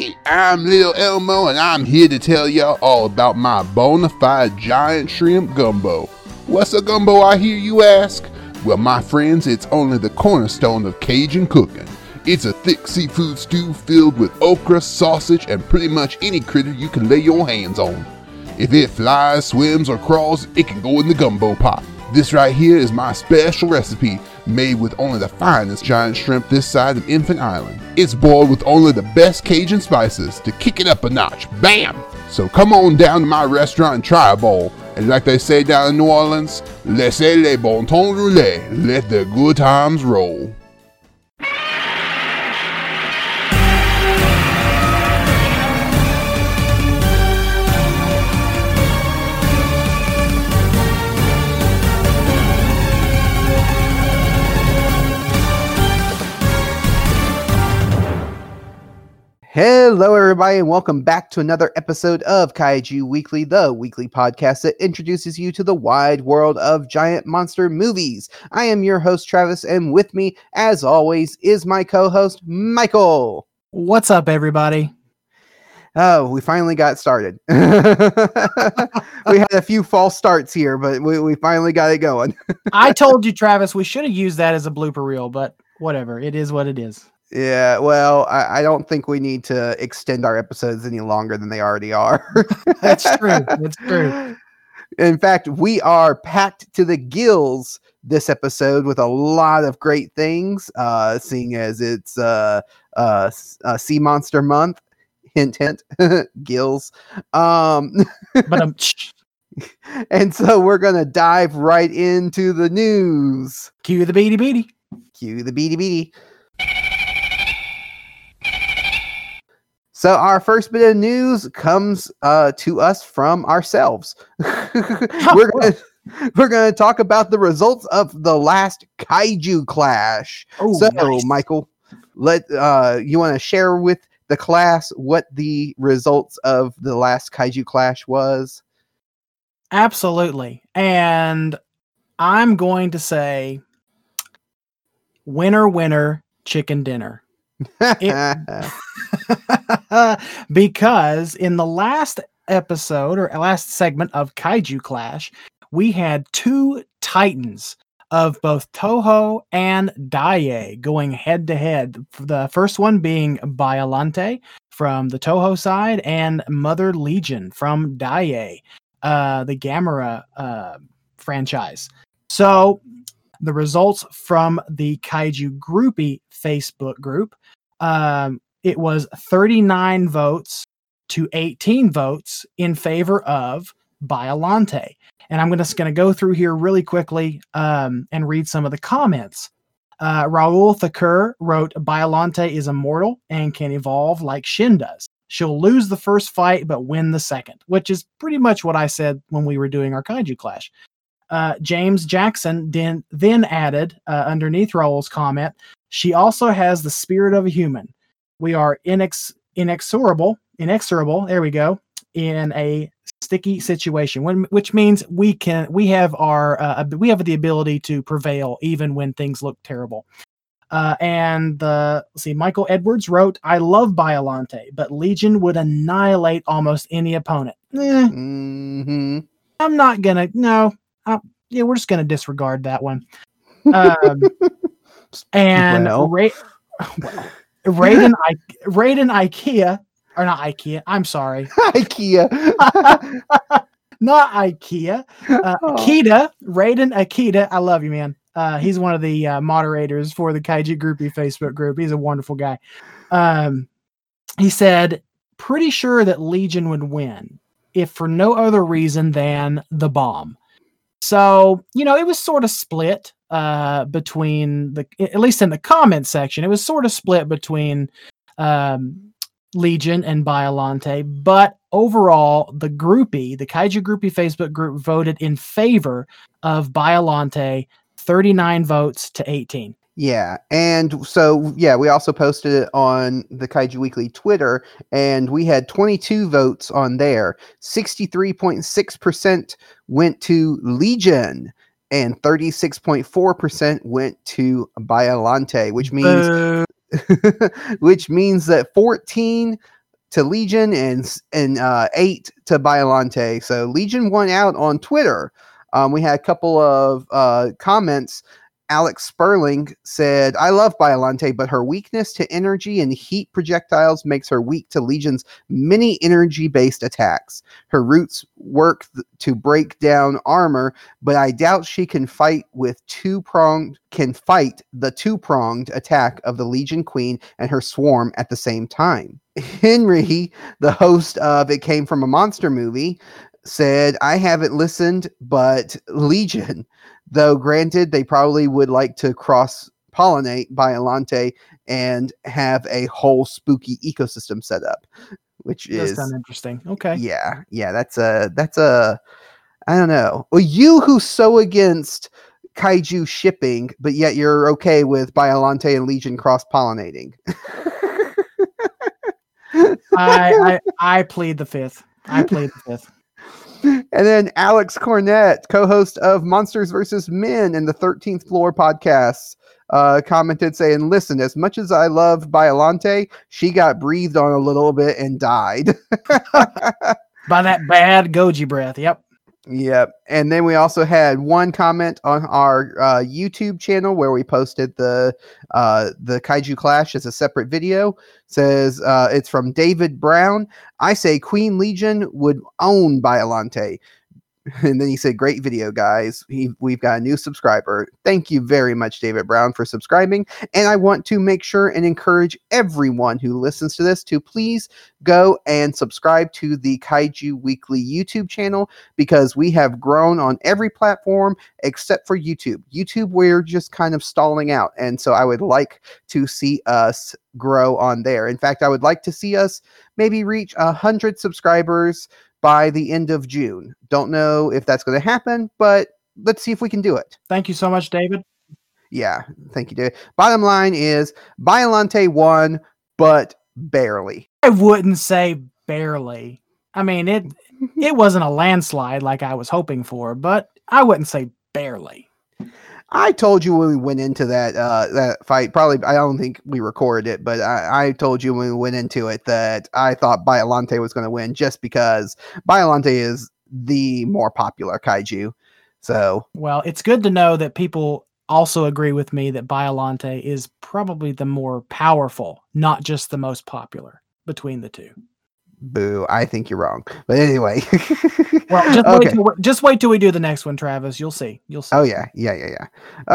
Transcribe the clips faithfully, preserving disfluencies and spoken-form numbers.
Hey, I'm Lil Elmo, and I'm here to tell y'all all about my bona fide giant shrimp gumbo. What's a gumbo, I hear you ask? Well, my friends, it's only the cornerstone of Cajun cooking. It's a thick seafood stew filled with okra, sausage, and pretty much any critter you can lay your hands on. If it flies, swims, or crawls, it can go in the gumbo pot. This right here is my special recipe, made with only the finest giant shrimp this side of Infant Island. It's boiled with only the best Cajun spices to kick it up a notch. Bam! So come on down to my restaurant and try a bowl. And like they say down in New Orleans, laissez les bon temps rouler, let the good times roll. Hello, everybody, and welcome back to another episode of Kaiju Weekly, the weekly podcast that introduces you to the wide world of giant monster movies. I am your host, Travis, and with me, as always, is my co-host, Michael. What's up, everybody? Oh, we finally got started. We had a few false starts here, but we, we finally got it going. I told you, Travis, we should have used that as a blooper reel, but whatever. It is what it is. Yeah, well, I, I don't think we need to extend our episodes any longer than they already are. That's true. That's true. In fact, we are packed to the gills this episode with a lot of great things, uh, seeing as it's uh, uh, uh, Sea Monster Month. Hint, hint. Gills. Um, but I'm... And so we're going to dive right into the news. Cue the beady beady. Cue the beady beady. So our first bit of news comes uh, to us from ourselves. we're gonna, we're going to talk about the results of the last Kaiju Clash. Oh, so, nice. Michael, let uh, you want to share with the class what the results of the last Kaiju Clash was? Absolutely. And I'm going to say, winner, winner, chicken dinner. It, because in the last episode or last segment of Kaiju Clash, we had two titans of both Toho and Daiye going head to head. The first one being Biollante from the Toho side and Mother Legion from Daiye, uh, the Gamera uh, franchise. So the results from the Kaiju Groupie Facebook group. Um, it was thirty-nine votes to eighteen votes in favor of Biollante. And I'm just going to go through here really quickly um, and read some of the comments. Uh, Raul Thakur wrote, Biollante is immortal and can evolve like Shin does. She'll lose the first fight, but win the second, which is pretty much what I said when we were doing our Kaiju Clash. Uh, James Jackson then, then added uh, underneath Raul's comment, she also has the spirit of a human. We are inex- inexorable, inexorable, there we go, in a sticky situation, when, which means we can, we have our, uh, we have the ability to prevail even when things look terrible. Uh, and the, let's see, Michael Edwards wrote, I love Biollante, but Legion would annihilate almost any opponent. Eh, mm-hmm. I'm not gonna, no, I, yeah, we're just gonna disregard that one. Um, and well. Ra- well, Raiden, I- Raiden Ikea, or not Ikea, I'm sorry. Ikea. Not Ikea. Uh, oh. Akita, Raiden Akita, I love you, man. Uh, he's one of the uh, moderators for the Kaiju Groupie Facebook group. He's a wonderful guy. Um, he said, pretty sure that Legion would win, if for no other reason than the bomb. So, you know, it was sort of split. Uh, between the, at least in the comment section, it was sort of split between um, Legion and Biollante, but overall, the groupie, the Kaiju Groupie Facebook group voted in favor of Biollante, thirty-nine votes to eighteen. Yeah, and so, yeah, we also posted it on the Kaiju Weekly Twitter, and we had twenty-two votes on there. sixty-three point six percent went to Legion, and thirty-six point four percent went to Biollante, which means, which means that fourteen to Legion and and uh, eight to Biollante. So Legion won out on Twitter. Um, we had a couple of uh, comments. Alex Sperling said, I love Biollante, but her weakness to energy and heat projectiles makes her weak to Legion's many energy-based attacks. Her roots work th- to break down armor, but I doubt she can fight with two-pronged can fight the two-pronged attack of the Legion Queen and her swarm at the same time. Henry, the host of It Came From a Monster Movie, said, I haven't listened, but Legion, though granted, they probably would like to cross-pollinate Biollante and have a whole spooky ecosystem set up, which that's is... That sounds interesting. Okay. Yeah, yeah, that's a... that's a I don't know. Well, you who so against kaiju shipping, but yet you're okay with Biollante and Legion cross-pollinating. I, I I plead the fifth. I plead the fifth. And then Alex Cornett, co-host of Monsters versus Men and the thirteenth Floor podcast, uh, commented saying, listen, as much as I love Biollante, she got breathed on a little bit and died. By that bad goji breath, yep. Yep. And then we also had one comment on our uh, YouTube channel where we posted the uh, the Kaiju Clash as a separate video. It says uh, it's from David Brown. I say Queen Legion would own Biollante. And then he said, great video, guys. He, we've got a new subscriber. Thank you very much, David Brown, for subscribing. And I want to make sure and encourage everyone who listens to this to please go and subscribe to the Kaiju Weekly YouTube channel, because we have grown on every platform except for YouTube. YouTube, we're just kind of stalling out. And so I would like to see us grow on there. In fact, I would like to see us maybe reach one hundred subscribers by the end of June. Don't know if that's going to happen, but let's see if we can do it. Thank you so much, David. Yeah, thank you, David. Bottom line is Biollante won, but barely. I wouldn't say barely. I mean, it it wasn't a landslide like I was hoping for, but I wouldn't say barely. I told you when we went into that uh, that fight, probably, I don't think we recorded it, but I, I told you when we went into it that I thought Biollante was going to win just because Biollante is the more popular kaiju. So, well, it's good to know that people also agree with me that Biollante is probably the more powerful, not just the most popular between the two. Boo, I think you're wrong. But anyway. Well, just wait, okay. till we, just wait till we do the next one, Travis. You'll see. You'll see. Oh, yeah. Yeah, yeah, yeah.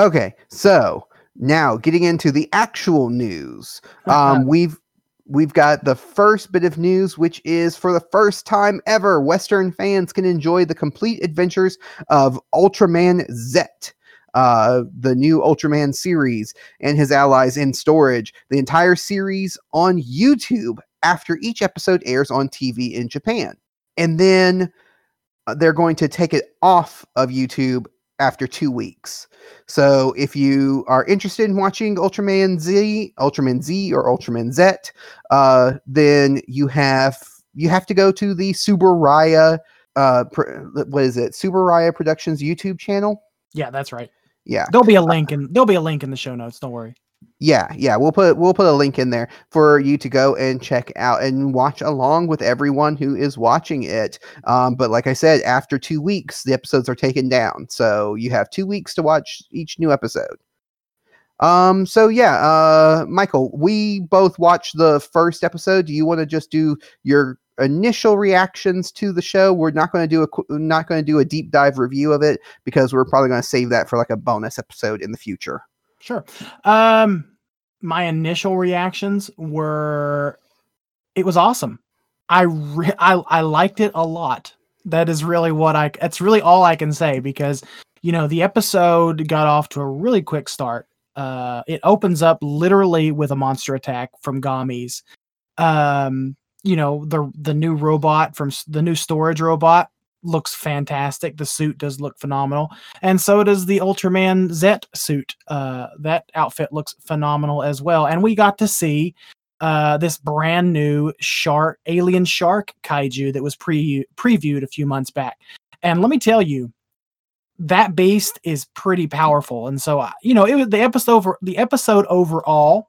Okay. So now getting into the actual news. Um, we've we've got the first bit of news, which is for the first time ever, Western fans can enjoy the complete adventures of Ultraman Z. Uh, the new Ultraman series and his allies in storage. The entire series on YouTube after each episode airs on T V in Japan. And then uh, they're going to take it off of YouTube after two weeks. So if you are interested in watching Ultraman Z, Ultraman Z or Ultraman Z, uh, then you have you have to go to the Tsuburaya, uh, pr- what is it? Tsuburaya Productions YouTube channel. Yeah, that's right. Yeah. There'll be a link in there'll be a link in the show notes, don't worry. Yeah, yeah, we'll put we'll put a link in there for you to go and check out and watch along with everyone who is watching it. Um, but like I said, after two weeks, the episodes are taken down, so you have two weeks to watch each new episode. Um, so yeah, uh, Michael, we both watched the first episode. Do you want to just do your initial reactions to the show? We're not going to do a not going to do a deep dive review of it because we're probably going to save that for like a bonus episode in the future. Sure. Um, my initial reactions were, it was awesome. I, re- I, I liked it a lot. That is really what I, that's really all I can say because, you know, the episode got off to a really quick start. Uh, it opens up literally with a monster attack from Gami's, um, you know, the, the new robot from the new storage robot. Looks fantastic. The suit does look phenomenal, and so does the Ultraman Z suit. Uh, that outfit looks phenomenal as well. And we got to see uh, this brand new shark, alien shark kaiju that was pre previewed a few months back. And let me tell you, that beast is pretty powerful. And so, you know, it was the episode. The episode overall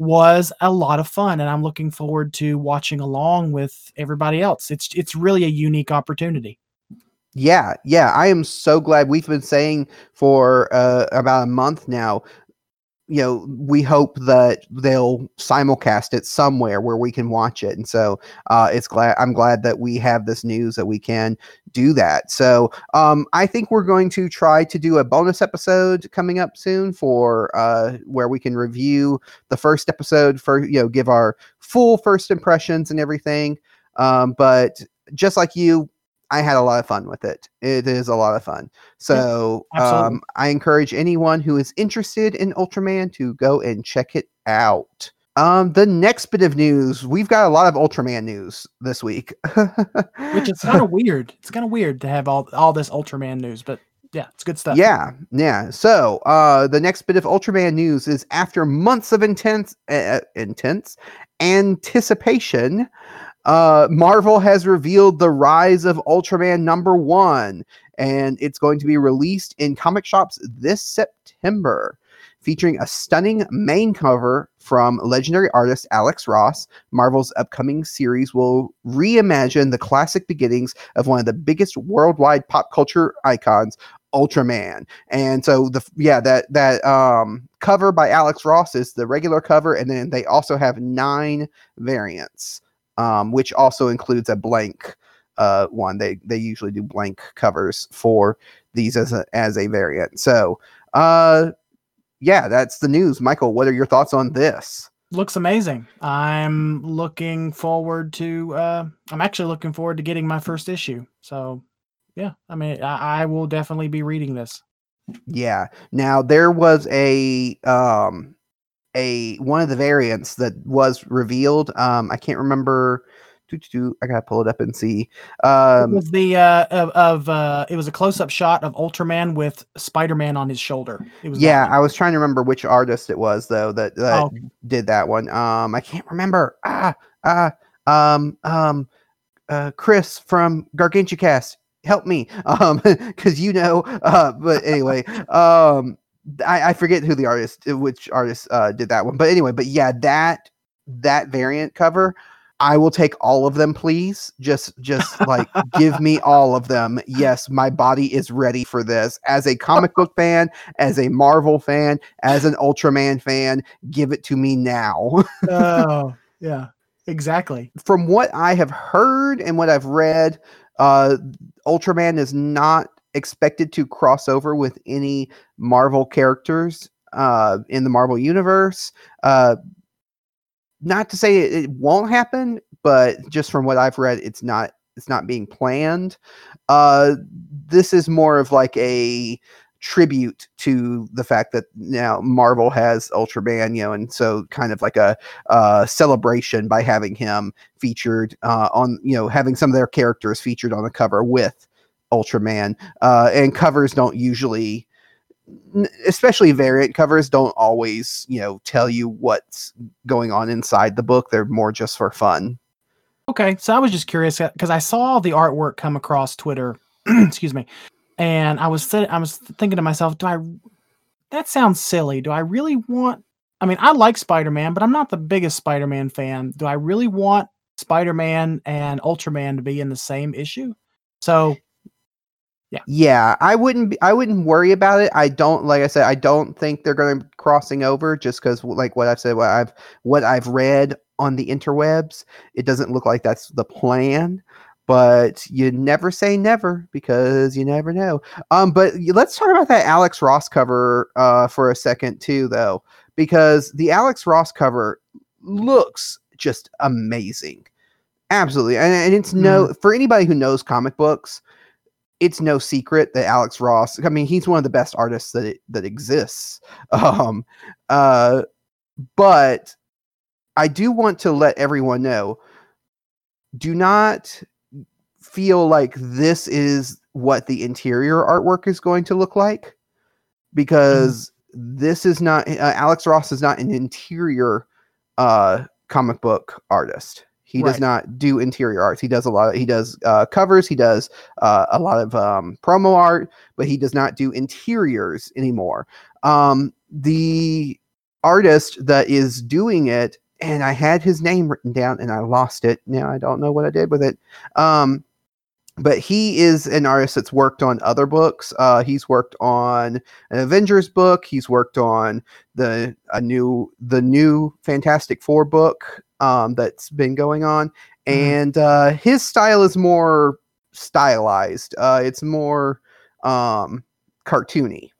was a lot of fun, and I'm looking forward to watching along with everybody else. It's it's really a unique opportunity. Yeah, yeah. I am so glad. We've been saying for uh, about a month now, you know, we hope that they'll simulcast it somewhere where we can watch it. And so uh, it's glad I'm glad that we have this news that we can do that. So um, I think we're going to try to do a bonus episode coming up soon for uh, where we can review the first episode for, you know, give our full first impressions and everything. Um, but just like you, I had a lot of fun with it. It is a lot of fun. So um, I encourage anyone who is interested in Ultraman to go and check it out. Um, the next bit of news, we've got a lot of Ultraman news this week. Which is kind of weird. It's kind of weird to have all, all this Ultraman news, but yeah, it's good stuff. Yeah, yeah. So uh, the next bit of Ultraman news is after months of intense, uh, intense anticipation, Uh, Marvel has revealed the rise of Ultraman number one, and it's going to be released in comic shops this September, featuring a stunning main cover from legendary artist Alex Ross. Marvel's upcoming series will reimagine the classic beginnings of one of the biggest worldwide pop culture icons, Ultraman. And so the yeah that that um cover by Alex Ross is the regular cover, and then they also have nine variants. Um, which also includes a blank uh, one. They they usually do blank covers for these as a, as a variant. So, uh, yeah, that's the news. Michael, what are your thoughts on this? Looks amazing. I'm looking forward to... Uh, I'm actually looking forward to getting my first issue. So, yeah, I mean, I, I will definitely be reading this. Yeah. Now, there was a... Um, a one of the variants that was revealed. Um, I can't remember. I gotta pull it up and see. Um, it was the uh, of, of uh, it was a close up shot of Ultraman with Spider-Man on his shoulder. It was yeah, I was trying to remember which artist it was though that, that oh. did that one. Um, I can't remember. Ah, ah, um, um, uh, Chris from Gargantucast, help me. Um, because you know. Uh, but anyway, um. I, I forget who the artist, which artist uh, did that one, but anyway, but yeah, that that variant cover, I will take all of them, please. Just, just like give me all of them. Yes, my body is ready for this. As a comic book fan, as a Marvel fan, as an Ultraman fan, give it to me now. Oh, yeah, exactly. From what I have heard and what I've read, uh, Ultraman is not expected to cross over with any Marvel characters uh, in the Marvel universe. Uh, not to say it, it won't happen, but just from what I've read, it's not it's not being planned. Uh, this is more of like a tribute to the fact that now Marvel has Ultraman, you know, and so kind of like a uh, celebration by having him featured uh, on, you know, having some of their characters featured on the cover with Ultraman, uh, and covers don't usually, especially variant covers, don't always, you know, tell you what's going on inside the book. They're more just for fun. Okay, so I was just curious because I saw the artwork come across Twitter, excuse me, and I was th- I was thinking to myself, do I? That sounds silly. Do I really want? I mean, I like Spider-Man, but I'm not the biggest Spider-Man fan. Do I really want Spider-Man and Ultraman to be in the same issue? So. Yeah. yeah, I wouldn't I wouldn't worry about it. I don't like I said, I don't think they're going to be crossing over just because like what I've said, what I've what I've read on the interwebs. It doesn't look like that's the plan, but you never say never because you never know. Um, but let's talk about that Alex Ross cover uh, for a second, too, though, because the Alex Ross cover looks just amazing. Absolutely. And, and it's no mm. for anybody who knows comic books. It's no secret that Alex Ross, I mean, he's one of the best artists that it, that exists. Um, uh, but I do want to let everyone know, do not feel like this is what the interior artwork is going to look like, because mm. this is not, uh, Alex Ross is not an interior uh, comic book artist. He right. does not do interior arts. He does a lot of, he does uh, covers. He does uh, a lot of um, promo art, but he does not do interiors anymore. Um, the artist that is doing it, and I had his name written down and I lost it. Now I don't know what I did with it. Um, but he is an artist that's worked on other books. Uh, he's worked on an Avengers book. He's worked on the a new the new Fantastic Four book um, that's been going on. And uh, his style is more stylized. Uh, it's more um, cartoony.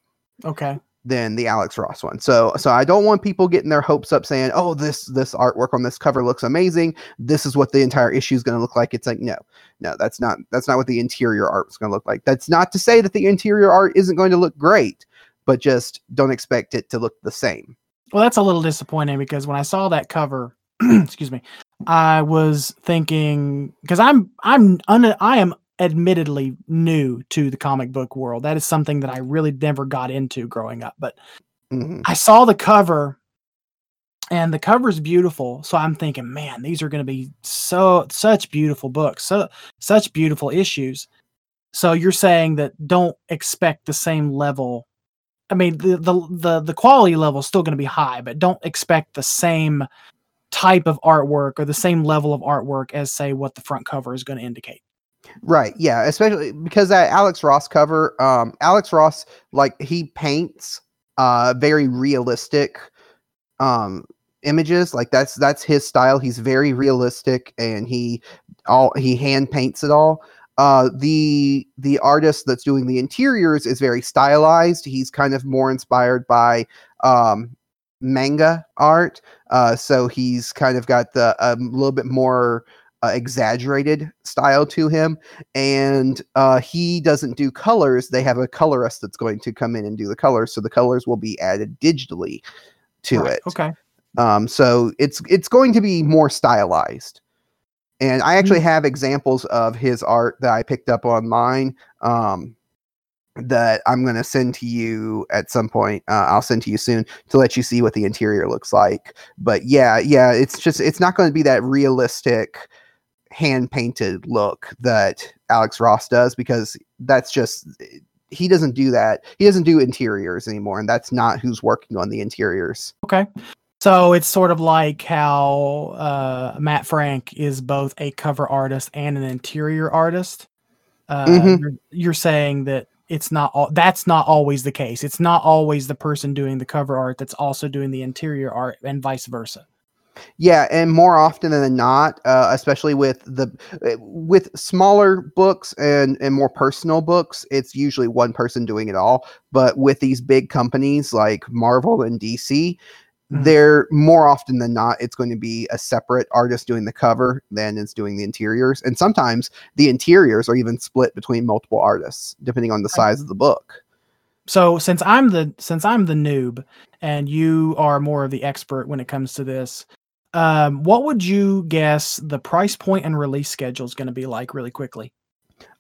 Okay. Than the Alex Ross one. So so I don't want people getting their hopes up saying, oh, this this artwork on this cover looks amazing. This is what the entire issue is going to look like. It's like, no, no, that's not that's not what the interior art is going to look like. That's not to say that the interior art isn't going to look great, but just don't expect it to look the same. Well, that's a little disappointing because when I saw that cover, excuse me, I was thinking, because I'm I'm un, I am admittedly new to the comic book world. That is something that I really never got into growing up. But mm-hmm. I saw the cover, and the cover is beautiful. So I'm thinking, man, these are going to be so such beautiful books, so such beautiful issues. So you're saying that don't expect the same level. I mean, the the the, the quality level is still going to be high, but don't expect the same type of artwork or the same level of artwork as, say, what the front cover is going to indicate. Right. Yeah. Especially because that Alex Ross cover, um, Alex Ross, like, he paints uh, very realistic um, images. Like that's, that's his style. He's very realistic and he, all he hand paints it all. Uh, the, the artist that's doing the interiors is very stylized. He's kind of more inspired by um, manga art. Uh, so he's kind of got the, a um, little bit more, Uh, exaggerated style to him, and uh, he doesn't do colors. They have a colorist that's going to come in and do the colors, so the colors will be added digitally to right. it. Okay. Um, so it's it's going to be more stylized, and I actually mm-hmm. have examples of his art that I picked up online um, that I'm going to send to you at some point. Uh, I'll send to you soon to let you see what the interior looks like. But yeah, yeah, it's just it's not going to be that realistic hand-painted look that Alex Ross does, because that's just, he doesn't do that. He doesn't do interiors anymore, and that's not who's working on the interiors. Okay. So it's sort of like how uh, Matt Frank is both a cover artist and an interior artist. Uh, mm-hmm. you're, you're saying that it's not all, that's not always the case. It's not always the person doing the cover art that's also doing the interior art, and vice versa. Yeah, and more often than not, uh, especially with the with smaller books and, and more personal books, it's usually one person doing it all. But with these big companies like Marvel and D C, mm-hmm. they're more often than not, it's going to be a separate artist doing the cover than it's doing the interiors. And sometimes the interiors are even split between multiple artists, depending on the size mm-hmm. of the book. So since I'm the since I'm the noob and you are more of the expert when it comes to this, Um, what would you guess the price point and release schedule is going to be like really quickly?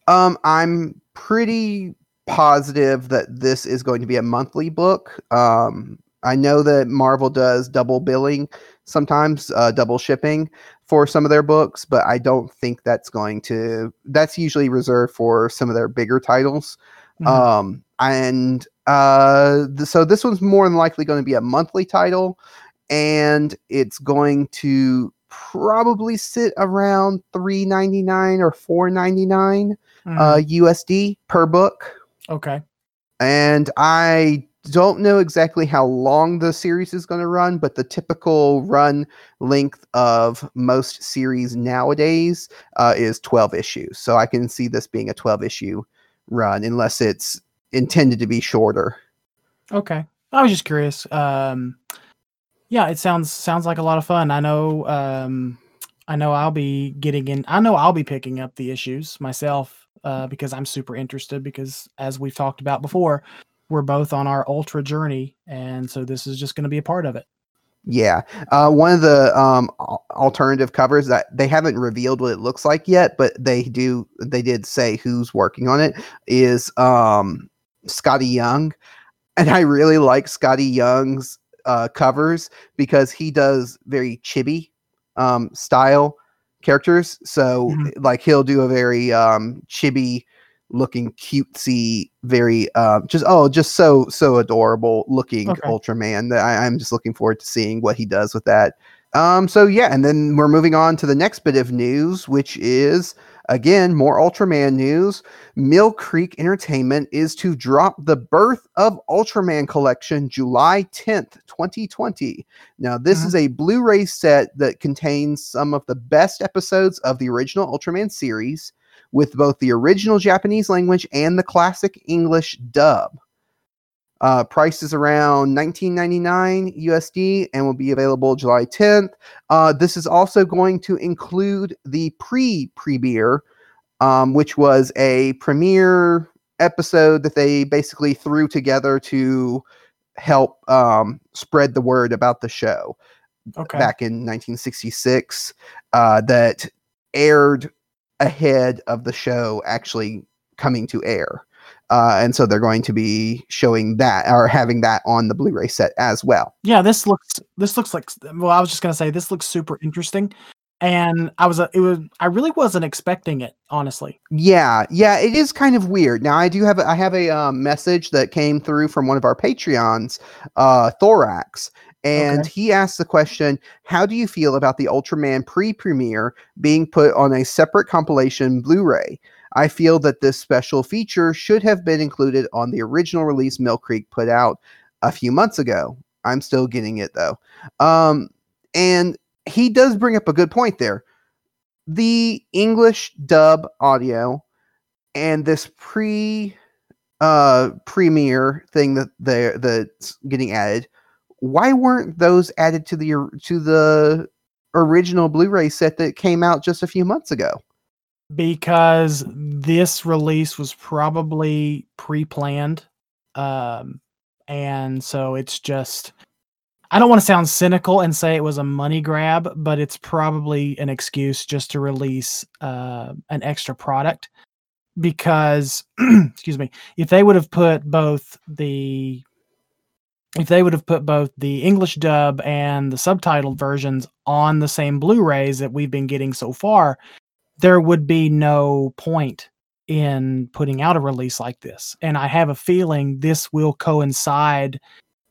Um, I'm pretty positive that this is going to be a monthly book. Um, I know that Marvel does double billing sometimes, uh, double shipping for some of their books, but I don't think that's going to, that's usually reserved for some of their bigger titles. Mm-hmm. Um, and, uh, th- so this one's more than likely going to be a monthly title. And it's going to probably sit around three ninety-nine or four ninety-nine mm. uh, U S D per book. Okay. And I don't know exactly how long the series is going to run, but the typical run length of most series nowadays uh, is twelve issues. So I can see this being a twelve issue run, unless it's intended to be shorter. Okay. I was just curious. Um... Yeah, it sounds sounds like a lot of fun. I know, um, I know I'll be getting in. I know I'll be picking up the issues myself uh, because I'm super interested. Because as we've talked about before, we're both on our Ultra journey, and so this is just going to be a part of it. Yeah, uh, one of the um, alternative covers that they haven't revealed what it looks like yet, but they do. They did say who's working on it is um, Scotty Young, and I really like Scotty Young's uh covers because he does very chibi um style characters, so mm-hmm. like he'll do a very um chibi looking cutesy, very um, just oh, just so so adorable looking okay. Ultraman. That I, I'm just looking forward to seeing what he does with that. Um, so yeah, and then we're moving on to the next bit of news, which is again more Ultraman news. Mill Creek Entertainment is to drop the Birth of Ultraman collection July tenth, twenty twenty. Now, this mm-hmm. is a Blu-ray set that contains some of the best episodes of the original Ultraman series, with both the original Japanese language and the classic English dub. Uh, price is around nineteen ninety-nine U S D and will be available July tenth. Uh, this is also going to include the pre-premiere, um, which was a premiere episode that they basically threw together to help um, spread the word about the show okay. back in nineteen sixty-six uh, that aired ahead of the show actually coming to air. Uh, and so they're going to be showing that or having that on the Blu-ray set as well. Yeah, this looks this looks like well, I was just gonna say this looks super interesting, and I was uh, it was I really wasn't expecting it, honestly. Yeah, yeah, it is kind of weird. Now I do have a, I have a um, message that came through from one of our Patreons, uh, Thorax. And okay. he asked the question, how do you feel about the Ultraman pre-premiere being put on a separate compilation Blu-ray? I feel that this special feature should have been included on the original release Mill Creek put out a few months ago. I'm still getting it, though. Um, and he does bring up a good point there. The English dub audio and this pre, uh, premiere thing that they're, that's getting added, why weren't those added to the to the original Blu-ray set that came out just a few months ago? Because this release was probably pre-planned. Um, and so it's just... I don't want to sound cynical and say it was a money grab, but it's probably an excuse just to release uh, an extra product. Because, excuse me, if they would have put both the... If they would have put both the English dub and the subtitled versions on the same Blu-rays that we've been getting so far, there would be no point in putting out a release like this. And I have a feeling this will coincide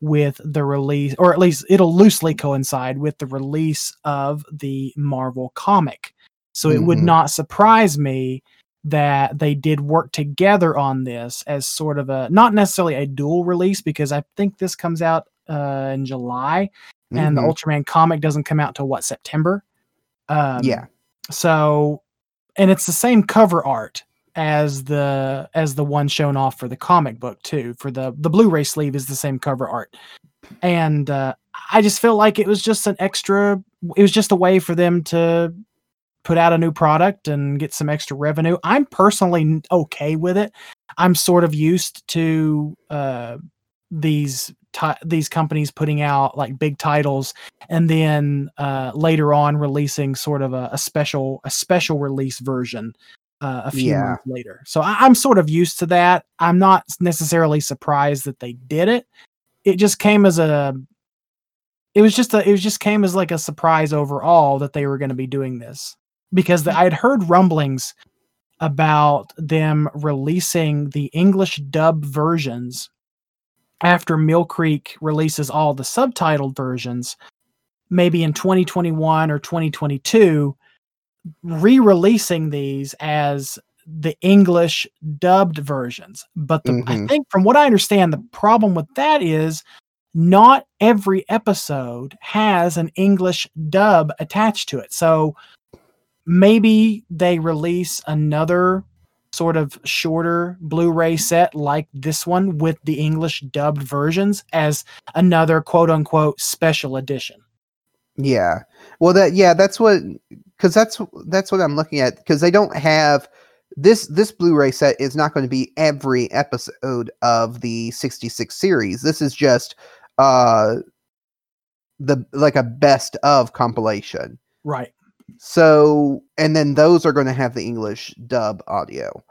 with the release, or at least it'll loosely coincide with the release of the Marvel comic. So mm-hmm. it would not surprise me that they did work together on this as sort of a, not necessarily a dual release, because I think this comes out uh, in July mm-hmm. and the Ultraman comic doesn't come out till what, September? Um, yeah. So, and it's the same cover art as the, as the one shown off for the comic book too, for the, the Blu-ray sleeve is the same cover art. And uh, I just feel like it was just an extra, it was just a way for them to put out a new product and get some extra revenue. I'm personally okay with it. I'm sort of used to uh, these ti- these companies putting out like big titles and then uh, later on releasing sort of a, a special a special release version uh, a few yeah. months later. So I- I'm sort of used to that. I'm not necessarily surprised that they did it. It just came as a it was just a it was just came as like a surprise overall that they were going to be doing this. Because I had heard rumblings about them releasing the English dub versions after Mill Creek releases all the subtitled versions, maybe in twenty twenty-one or twenty twenty-two, re-releasing these as the English dubbed versions. But the, mm-hmm. I think from what I understand, the problem with that is not every episode has an English dub attached to it. So... maybe they release another sort of shorter Blu-ray set like this one with the English dubbed versions as another quote unquote special edition. Yeah. Well, that, yeah, that's what, cause that's, that's what I'm looking at. Cause they don't have this, this Blu-ray set is not going to be every episode of the sixty-six series. This is just, uh, the, like a best of compilation. Right. So, and then those are going to have the English dub audio.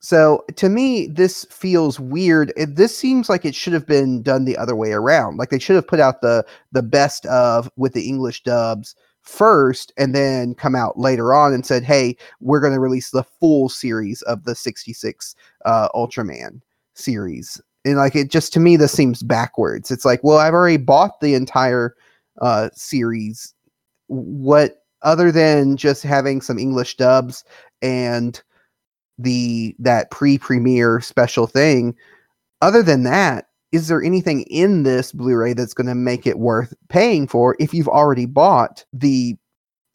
So, to me, this feels weird. It, this seems like it should have been done the other way around. Like, they should have put out the the best of with the English dubs first and then come out later on and said, hey, we're going to release the full series of the sixty-six uh, Ultraman series. And like, it just, to me, this seems backwards. It's like, well, I've already bought the entire uh, series. What, other than just having some English dubs and the, that pre-premiere special thing, other than that, is there anything in this Blu-ray that's going to make it worth paying for if you've already bought the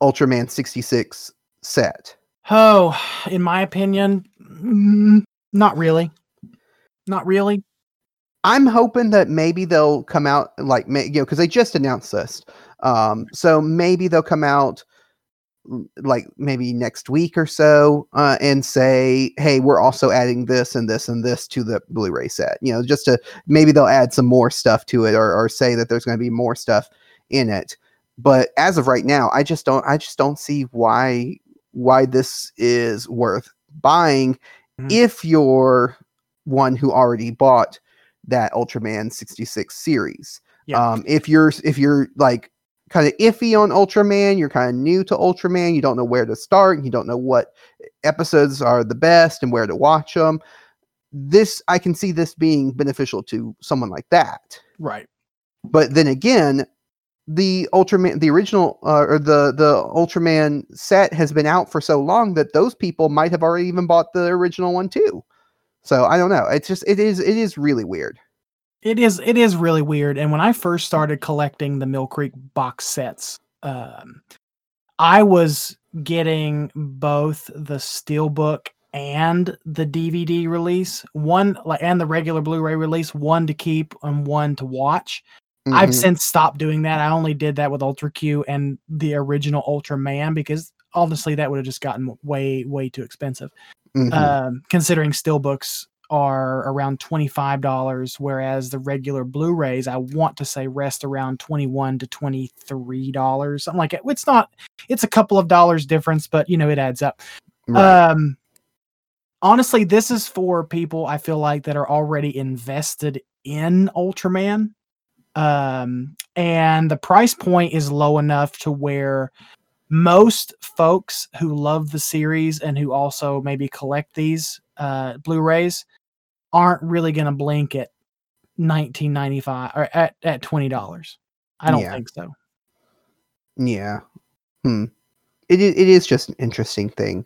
Ultraman sixty-six set? Oh, in my opinion, not really. Not really. I'm hoping that maybe they'll come out like, you know, because they just announced this. Um, so maybe they'll come out like maybe next week or so uh, and say, hey, we're also adding this and this and this to the Blu-ray set, you know, just to, maybe they'll add some more stuff to it, or, or say that there's going to be more stuff in it. But as of right now, I just don't, I just don't see why, why this is worth buying. Mm-hmm. If you're one who already bought that Ultraman sixty-six series. Yeah. Um, if you're, if you're like, kind of iffy on Ultraman, you're kind of new to Ultraman, you don't know where to start, you don't know what episodes are the best and where to watch them, this, I can see this being beneficial to someone like that. Right. But then again, the Ultraman, the original, uh, or the, the Ultraman set has been out for so long that those people might have already even bought the original one too. So I don't know. It's just, it is, it is really weird. It is, it is really weird. And when I first started collecting the Mill Creek box sets, um, I was getting both the steelbook and the D V D release, one like, and the regular Blu-ray release, one to keep and one to watch. Mm-hmm. I've since stopped doing that. I only did that with Ultra Q and the original Ultraman, because honestly, that would have just gotten way, way too expensive. Mm-hmm. Um, considering steelbooks are around twenty-five dollars, whereas the regular Blu-rays, I want to say, rest around twenty-one to twenty-three dollars. Something like it. It's not, it's a couple of dollars difference, but you know, it adds up. Right. Um, honestly, this is for people I feel like that are already invested in Ultraman. Um, and the price point is low enough to where most folks who love the series and who also maybe collect these uh, Blu-rays aren't really going to blink at nineteen ninety-five or at, at twenty dollars. I don't yeah. think so. Yeah. Hmm. It, it is just an interesting thing.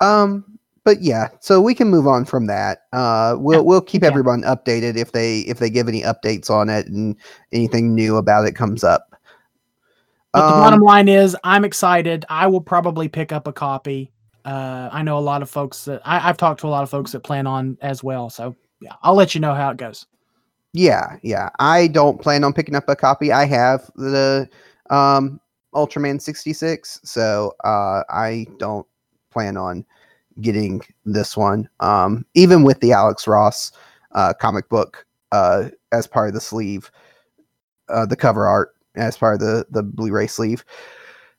Um, but yeah, so we can move on from that. Uh, we'll, we'll keep yeah. everyone updated if they, if they give any updates on it and anything new about it comes up. But um, the bottom line is I'm excited. I will probably pick up a copy. Uh, I know a lot of folks that I, I've talked to a lot of folks that plan on as well. So yeah, I'll let you know how it goes. Yeah. Yeah. I don't plan on picking up a copy. I have the, um, Ultraman sixty-six. So, uh, I don't plan on getting this one. Um, even with the Alex Ross, uh, comic book, uh, as part of the sleeve, uh, the cover art as part of the, the Blu-ray sleeve.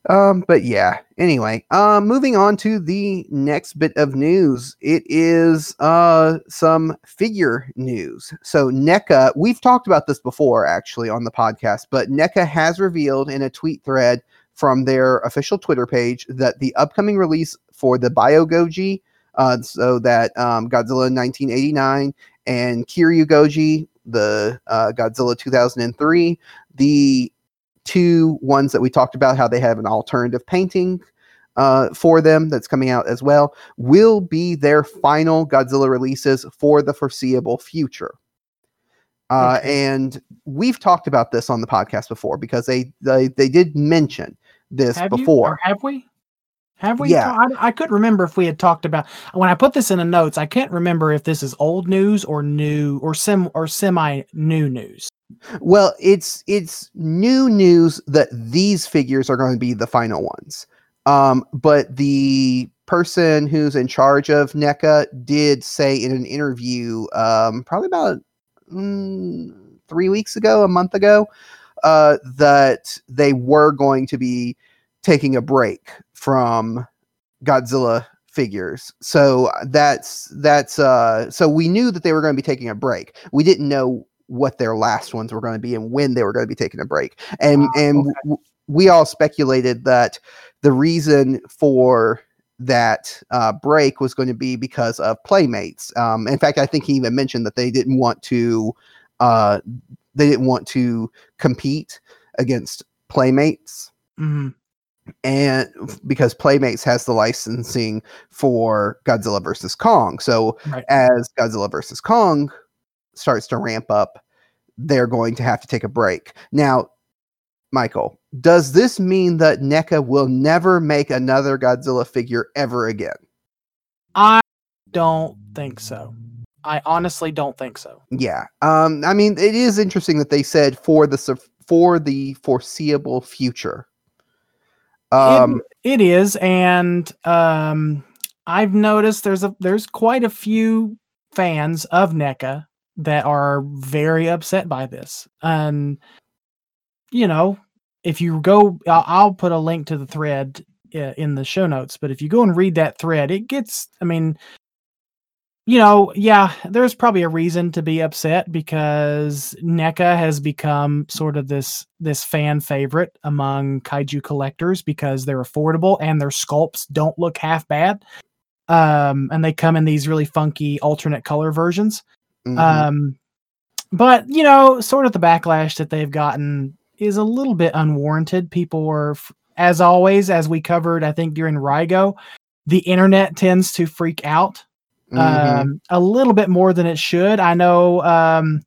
Um, but yeah, anyway, uh, moving on to the next bit of news. It is uh, some figure news. So NECA, we've talked about this before actually on the podcast, but NECA has revealed in a tweet thread from their official Twitter page that the upcoming release for the Biogoji, uh, so that um, Godzilla nineteen eighty-nine and Kiryugoji, the uh, Godzilla two thousand three, the two ones that we talked about, how they have an alternative painting uh, for them that's coming out as well, will be their final Godzilla releases for the foreseeable future. Uh, okay. And we've talked about this on the podcast before because they they, they did mention this have before. You, or have we? Have we? Yeah. Talk, I, I couldn't remember if we had talked about, when I put this in the notes, I can't remember if this is old news or new or sem or semi new news. Well, it's it's new news that these figures are going to be the final ones. Um, but the person who's in charge of NECA did say in an interview um, probably about mm, three weeks ago, a month ago, uh, that they were going to be taking a break from Godzilla figures. So that's that's uh, so we knew that they were going to be taking a break. We didn't know what their last ones were going to be and when they were going to be taking a break. And, wow, and okay. w- we all speculated that the reason for that uh, break was going to be because of Playmates. Um, in fact, I think he even mentioned that they didn't want to uh, they didn't want to compete against Playmates, mm-hmm. and because Playmates has the licensing for Godzilla versus Kong. So right. as Godzilla versus Kong starts to ramp up, they're going to have to take a break. Now, Michael, does this mean that NECA will never make another Godzilla figure ever again? I don't think so. I honestly don't think so. Yeah. Um, I mean, it is interesting that they said for the for the foreseeable future. Um, it, it is, and um, I've noticed there's a there's quite a few fans of NECA that are very upset by this. And you know, if you go, I'll put a link to the thread in the show notes, but if you go and read that thread, it gets, I mean, you know, yeah, there's probably a reason to be upset because NECA has become sort of this, this fan favorite among kaiju collectors because they're affordable and their sculpts don't look half bad. Um, and they come in these really funky alternate color versions. Mm-hmm. Um, but you know, sort of the backlash that they've gotten is a little bit unwarranted. People were, as always, as we covered, I think during Rygo, the internet tends to freak out mm-hmm. um, a little bit more than it should. I know um,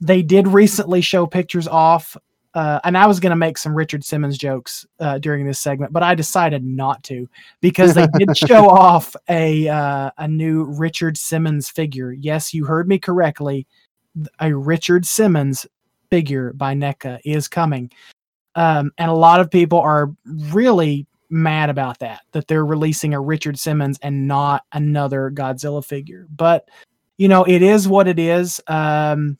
they did recently show pictures off, uh, and I was going to make some Richard Simmons jokes uh, during this segment, but I decided not to because they did show off a uh, a new Richard Simmons figure. Yes, you heard me correctly. A Richard Simmons figure by NECA is coming. Um, and a lot of people are really mad about that, that they're releasing a Richard Simmons and not another Godzilla figure. But, you know, it is what it is. Um,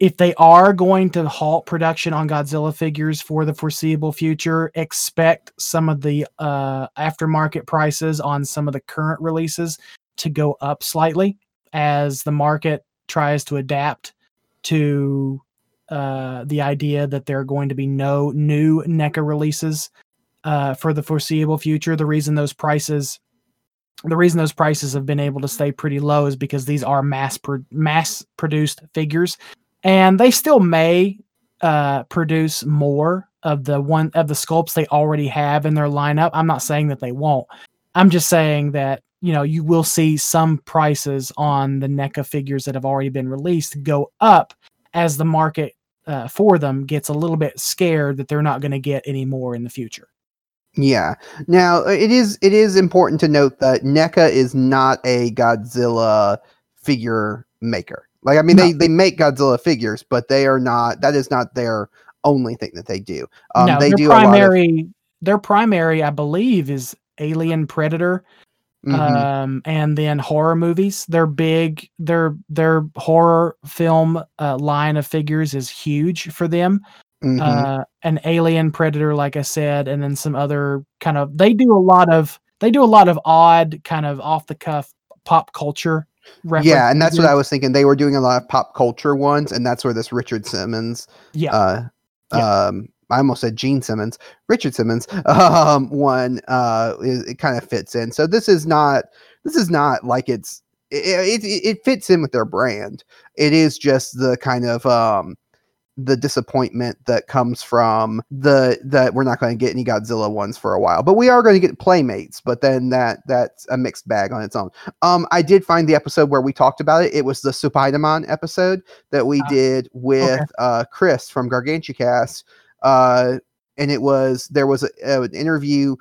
if they are going to halt production on Godzilla figures for the foreseeable future, expect some of the uh, aftermarket prices on some of the current releases to go up slightly as the market tries to adapt to Uh, the idea that there are going to be no new NECA releases uh, for the foreseeable future. The reason those prices, the reason those prices have been able to stay pretty low is because these are mass pro- mass produced figures, and they still may uh, produce more of the one of the sculpts they already have in their lineup. I'm not saying that they won't. I'm just saying that you know you will see some prices on the NECA figures that have already been released go up as the market Uh, for them gets a little bit scared that they're not going to get any more in the future. Yeah. Now it is, it is important to note that NECA is not a Godzilla figure maker. Like, I mean, no. they, they make Godzilla figures, but they are not, that is not their only thing that they do. Um, no, they their do primary, a lot of... their primary, I believe, is Alien Predator. Mm-hmm. Um, and then horror movies. They're big, their, their horror film, uh, line of figures is huge for them. Mm-hmm. Uh, an Alien Predator, like I said, and then some other kind of, they do a lot of, they do a lot of odd kind of off the cuff pop culture references. Yeah. And that's what I was thinking. They were doing a lot of pop culture ones, and that's where this Richard Simmons, yeah. uh, yeah. um, I almost said Gene Simmons, Richard Simmons, um, one, uh, it, it kind of fits in. So this is not, this is not like it's, it, it, it fits in with their brand. It is just the kind of, um, the disappointment that comes from the, that we're not going to get any Godzilla ones for a while, but we are going to get Playmates, but then that, that's a mixed bag on its own. Um, I did find the episode where we talked about it. It was the Supaidaemon episode that we uh, did with, okay. uh, Chris from Gargantucast. Uh, and it was, there was a, a, an interview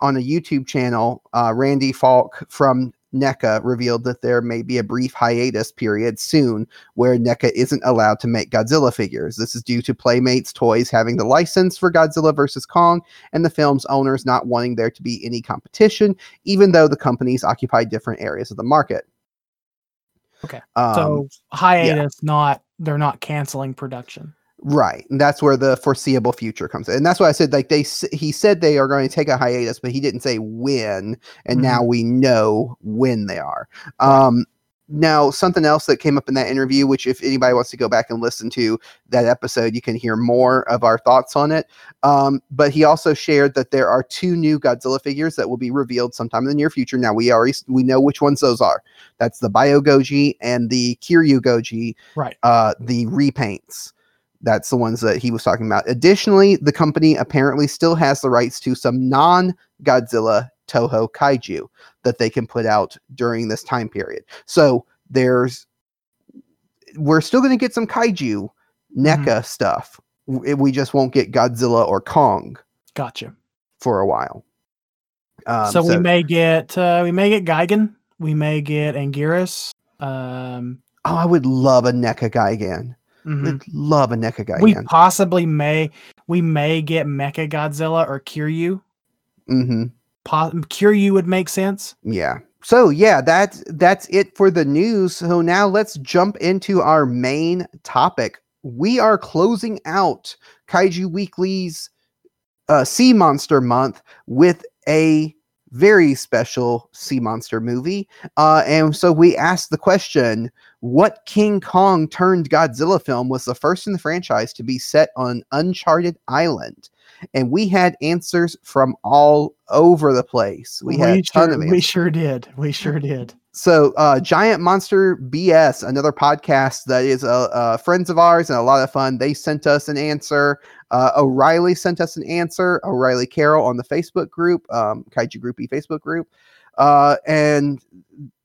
on a YouTube channel. Uh, Randy Falk from NECA revealed that there may be a brief hiatus period soon where NECA isn't allowed to make Godzilla figures. This is due to Playmates Toys having the license for Godzilla versus Kong and the film's owners not wanting there to be any competition, even though the companies occupy different areas of the market. Okay. Um, so hiatus, yeah. not, they're not canceling production. Right. And that's where the foreseeable future comes in. And that's why I said, like, they, he said they are going to take a hiatus, but he didn't say when. And mm-hmm. now we know when they are. Um, Now, something else that came up in that interview, which if anybody wants to go back and listen to that episode, you can hear more of our thoughts on it. Um, but he also shared that there are two new Godzilla figures that will be revealed sometime in the near future. Now, we already we know which ones those are. That's the Biogoji and the Kiryugoji, right? Uh, the repaints. That's the ones that he was talking about. Additionally, the company apparently still has the rights to some non-Godzilla Toho Kaiju that they can put out during this time period. So there's, we're still going to get some Kaiju NECA mm-hmm. stuff. We just won't get Godzilla or Kong. Gotcha. For a while. Um, so, so we may get, uh, we may get Gigan. We may get Anguirus. Um, oh, I would love a NECA Gigan. Mm-hmm. Would love a NECA Gigan. We possibly may, we may get Mecha Godzilla or Kiryu. Mm-hmm. Kiryu would make sense. Yeah. So yeah, that's that's it for the news. So now let's jump into our main topic. We are closing out Kaiju Weekly's uh, Sea Monster Month with a very special Sea Monster movie. Uh, and so we asked the question, what King Kong turned Godzilla film was the first in the franchise to be set on Uncharted Island? And we had answers from all over the place. We, we had a ton sure, of answers. We sure did. We sure did. So uh, Giant Monster B S, another podcast that is uh, uh, friends of ours and a lot of fun. They sent us an answer. Uh, O'Reilly sent us an answer. O'Reilly Carroll on the Facebook group, um, Kaiju Groupie Facebook group. Uh, and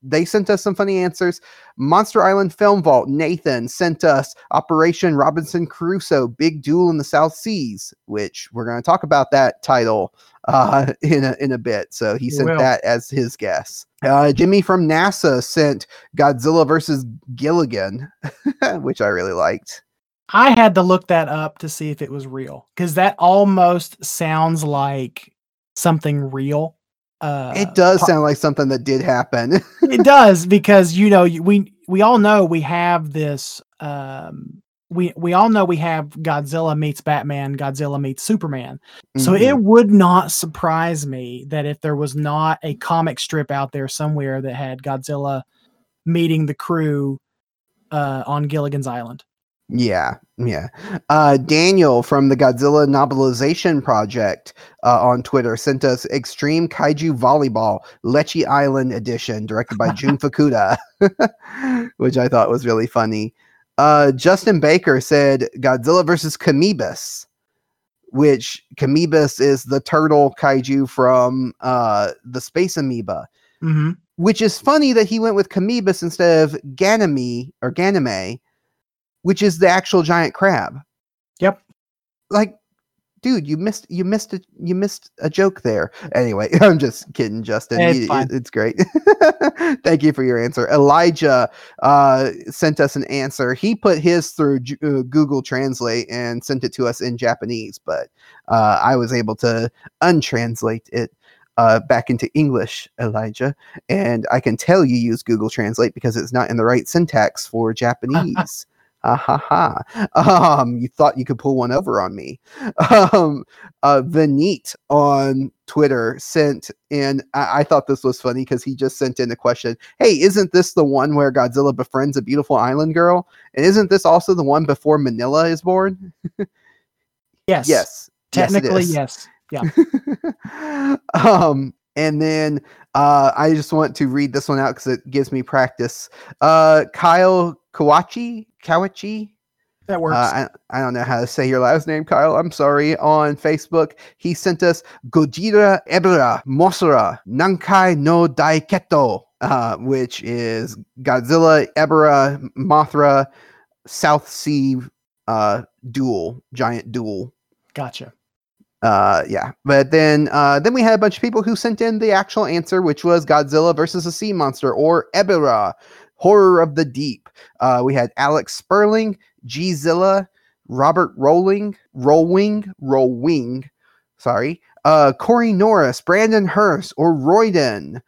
they sent us some funny answers. Monster Island Film Vault, Nathan sent us Operation Robinson Crusoe, Big Duel in the South Seas, which we're going to talk about that title uh, in a, in a bit. So he sent well. that as his guess. Uh, Jimmy from NASA sent Godzilla versus Gilligan, which I really liked. I had to look that up to see if it was real, because that almost sounds like something real. Uh, it does po- sound like something that did happen. It does, because, you know, we we all know we have this. Um, we we all know we have Godzilla meets Batman, Godzilla meets Superman. Mm-hmm. So it would not surprise me that if there was not a comic strip out there somewhere that had Godzilla meeting the crew uh, on Gilligan's Island. Yeah, yeah. Uh, Daniel from the Godzilla Novelization Project uh, on Twitter sent us Extreme Kaiju Volleyball Lechi Island Edition, directed by Jun Fukuda, which I thought was really funny. Uh, Justin Baker said Godzilla versus Kamibus, which Kamibus is the turtle kaiju from uh, the Space Amoeba, mm-hmm. which is funny that he went with Kamibus instead of Ganame or Ganame, which is the actual giant crab. Yep. Like, dude, you missed, you missed, a, you missed a joke there. Anyway, I'm just kidding, Justin. It's, you, fine. it's great. Thank you for your answer. Elijah uh, sent us an answer. He put his through uh, Google Translate and sent it to us in Japanese, but uh, I was able to untranslate it uh, back into English, Elijah. And I can tell you use Google Translate because it's not in the right syntax for Japanese. Ah, ha, ha. Um, you thought you could pull one over on me. Um, uh, Vineet on Twitter sent in, I, I thought this was funny because he just sent in a question. Hey, isn't this the one where Godzilla befriends a beautiful island girl? And isn't this also the one before Manila is born? Yes. Yes. Technically, yes. yes. Yeah. um, And then uh, I just want to read this one out because it gives me practice. Uh, Kyle Kawachi, Kawachi. That works. Uh, I, I don't know how to say your last name, Kyle. I'm sorry. On Facebook, he sent us Gojira Ebirah Mothra Nankai no Daiketo, uh, which is Godzilla, Ebirah, Mothra, South Sea uh, duel, giant duel. Gotcha. Uh, yeah, but then uh, then we had a bunch of people who sent in the actual answer, which was Godzilla versus a Sea Monster, or Ebirah, Horror of the Deep. Uh, we had Alex Sperling, Gzilla, Robert Rowling, Rowing, Rowing, sorry, uh, Corey Norris, Brandon Hurst, or Royden,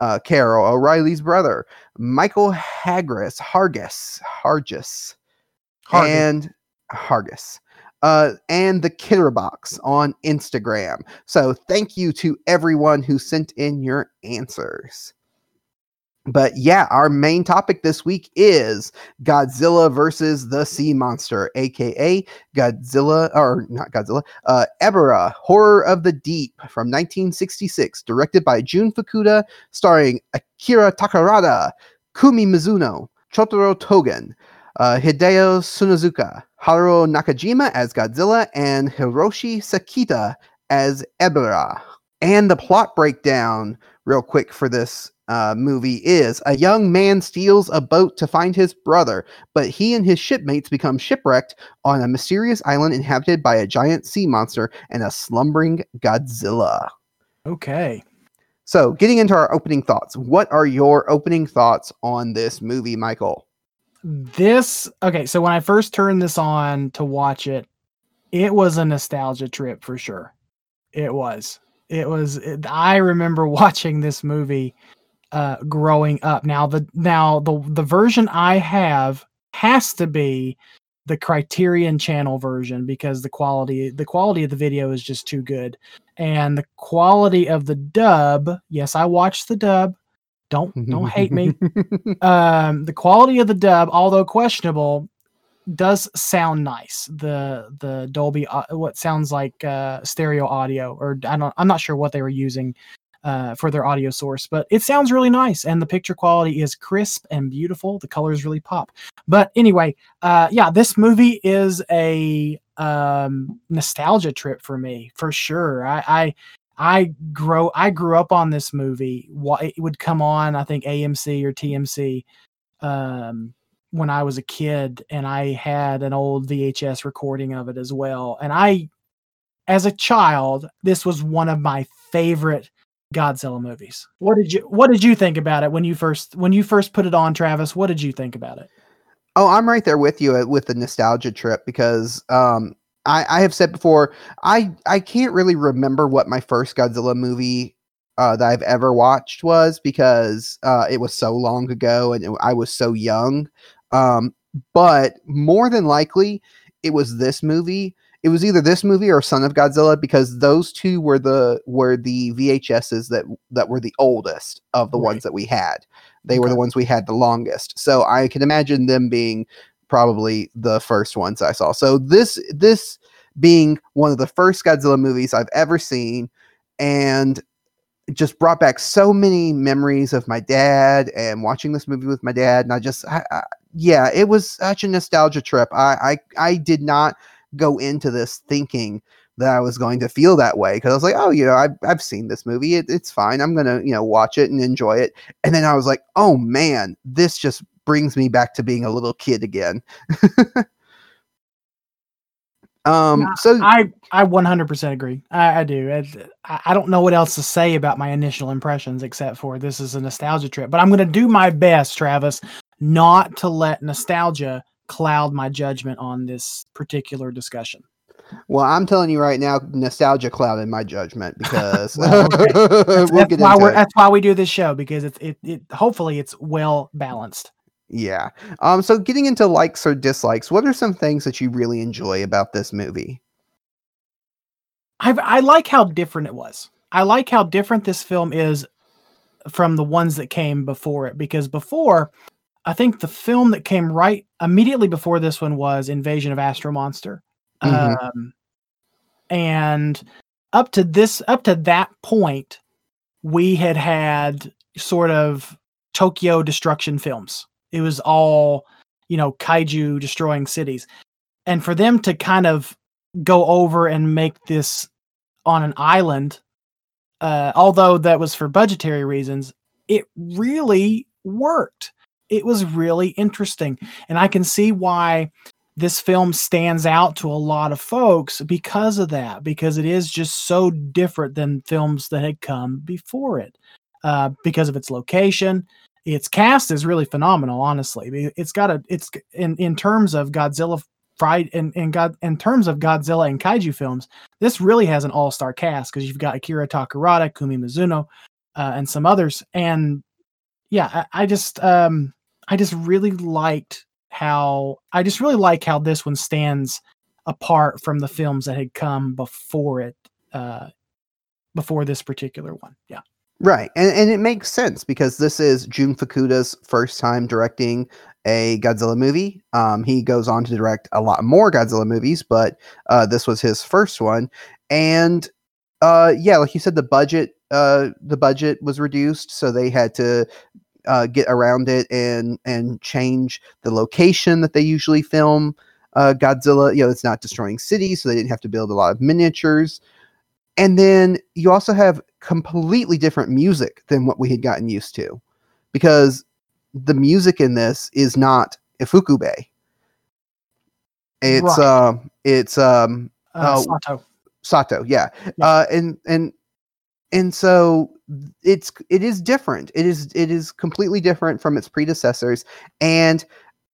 uh, Carol, O'Reilly's brother, Michael Hagris, Hargis, Hargis, Hargis. and Hargis. Uh, and the Kitterbox on Instagram. So thank you to everyone who sent in your answers. But yeah, our main topic this week is Godzilla versus the Sea Monster, aka Godzilla, or not Godzilla, uh, Ebirah, Horror of the Deep from nineteen sixty-six, directed by Jun Fukuda, starring Akira Takarada, Kumi Mizuno, Chotaro Togen, uh, Hideo Sunozuka, Haruo Nakajima as Godzilla, and Hiroshi Sakita as Ebirah. And the plot breakdown, real quick, for this Uh, movie is a young man steals a boat to find his brother, but he and his shipmates become shipwrecked on a mysterious island inhabited by a giant sea monster and a slumbering Godzilla. Okay. So, getting into our opening thoughts, what are your opening thoughts on this movie, Michael? This, okay, so when I first turned this on to watch it, it was a nostalgia trip for sure. It was. It was, it, I remember watching this movie Uh, growing up. Now the now the the version I have has to be the Criterion Channel version, because the quality the quality of the video is just too good, and the quality of the dub. Yes, I watched the dub. Don't don't hate me. Um, the quality of the dub, although questionable, does sound nice. The the Dolby, uh, what sounds like uh, stereo audio, or I don't I'm not sure what they were using Uh, for their audio source, but it sounds really nice, and the picture quality is crisp and beautiful. The colors really pop. But anyway, uh, yeah, this movie is a um, nostalgia trip for me, for sure. I I, I grow I grew up on this movie. It would come on, I think, A M C or T M C um, when I was a kid, and I had an old V H S recording of it as well. And I, as a child, this was one of my favorite Godzilla movies. What did you What did you think about it when you first when you first put it on, Travis? What did you think about it? Oh, I'm right there with you with the nostalgia trip, because um, I, I have said before, I I can't really remember what my first Godzilla movie uh, that I've ever watched was, because uh, it was so long ago and it, I was so young. Um, but more than likely, it was this movie. It was either this movie or Son of Godzilla, because those two were the were the V H Ses that that were the oldest of the right. ones that we had. They okay. were the ones we had the longest. So I can imagine them being probably the first ones I saw. So this this being one of the first Godzilla movies I've ever seen, and just brought back so many memories of my dad and watching this movie with my dad. And I just, I, I, yeah, it was such a nostalgia trip. I I, I did not go into this thinking that I was going to feel that way, because I was like, oh, you know, I've, I've seen this movie. It, it's fine. I'm going to, you know, watch it and enjoy it. And then I was like, oh man, this just brings me back to being a little kid again. um, yeah, so I, I one hundred percent agree. I, I do. I, I don't know what else to say about my initial impressions, except for this is a nostalgia trip, but I'm going to do my best, Travis, not to let nostalgia cloud my judgment on this particular discussion. Well, I'm telling you right now, nostalgia clouded my judgment, because well, okay. that's, we'll that's, get why into it. That's why we do this show, because it's it, it hopefully it's well balanced. Yeah. Um. So getting into likes or dislikes, what are some things that you really enjoy about this movie? I I like how different it was. I like how different this film is from the ones that came before it, because before, I think the film that came right immediately before this one was Invasion of Astro Monster. Mm-hmm. Um, and up to this, up to that point, we had had sort of Tokyo destruction films. It was all, you know, kaiju destroying cities. And for them to kind of go over and make this on an island, uh, although that was for budgetary reasons, it really worked. It was really interesting, and I can see why this film stands out to a lot of folks because of that, because it is just so different than films that had come before it, uh, because of its location. Its cast is really phenomenal, honestly. It's got a, it's in, in terms of Godzilla fried and, and God, in terms of Godzilla and kaiju films, this really has an all-star cast, because you've got Akira Takarada, Kumi Mizuno, uh, and some others. And yeah, I, I just, um, I just really liked how I just really like how this one stands apart from the films that had come before it, uh, before this particular one. Yeah. Right, and and it makes sense because this is Jun Fukuda's first time directing a Godzilla movie. Um, he goes on to direct a lot more Godzilla movies, but uh, this was his first one. And uh, yeah, like you said, the budget uh, the budget was reduced, so they had to uh, get around it and and change the location that they usually film uh, Godzilla. You know, it's not destroying cities, so they didn't have to build a lot of miniatures. And then you also have completely different music than what we had gotten used to, because the music in this is not ifukube. It's right. uh, it's um, uh, uh, Sato. Sato, yeah. yeah. Uh, and and and so it's it is different. It is it is completely different from its predecessors, and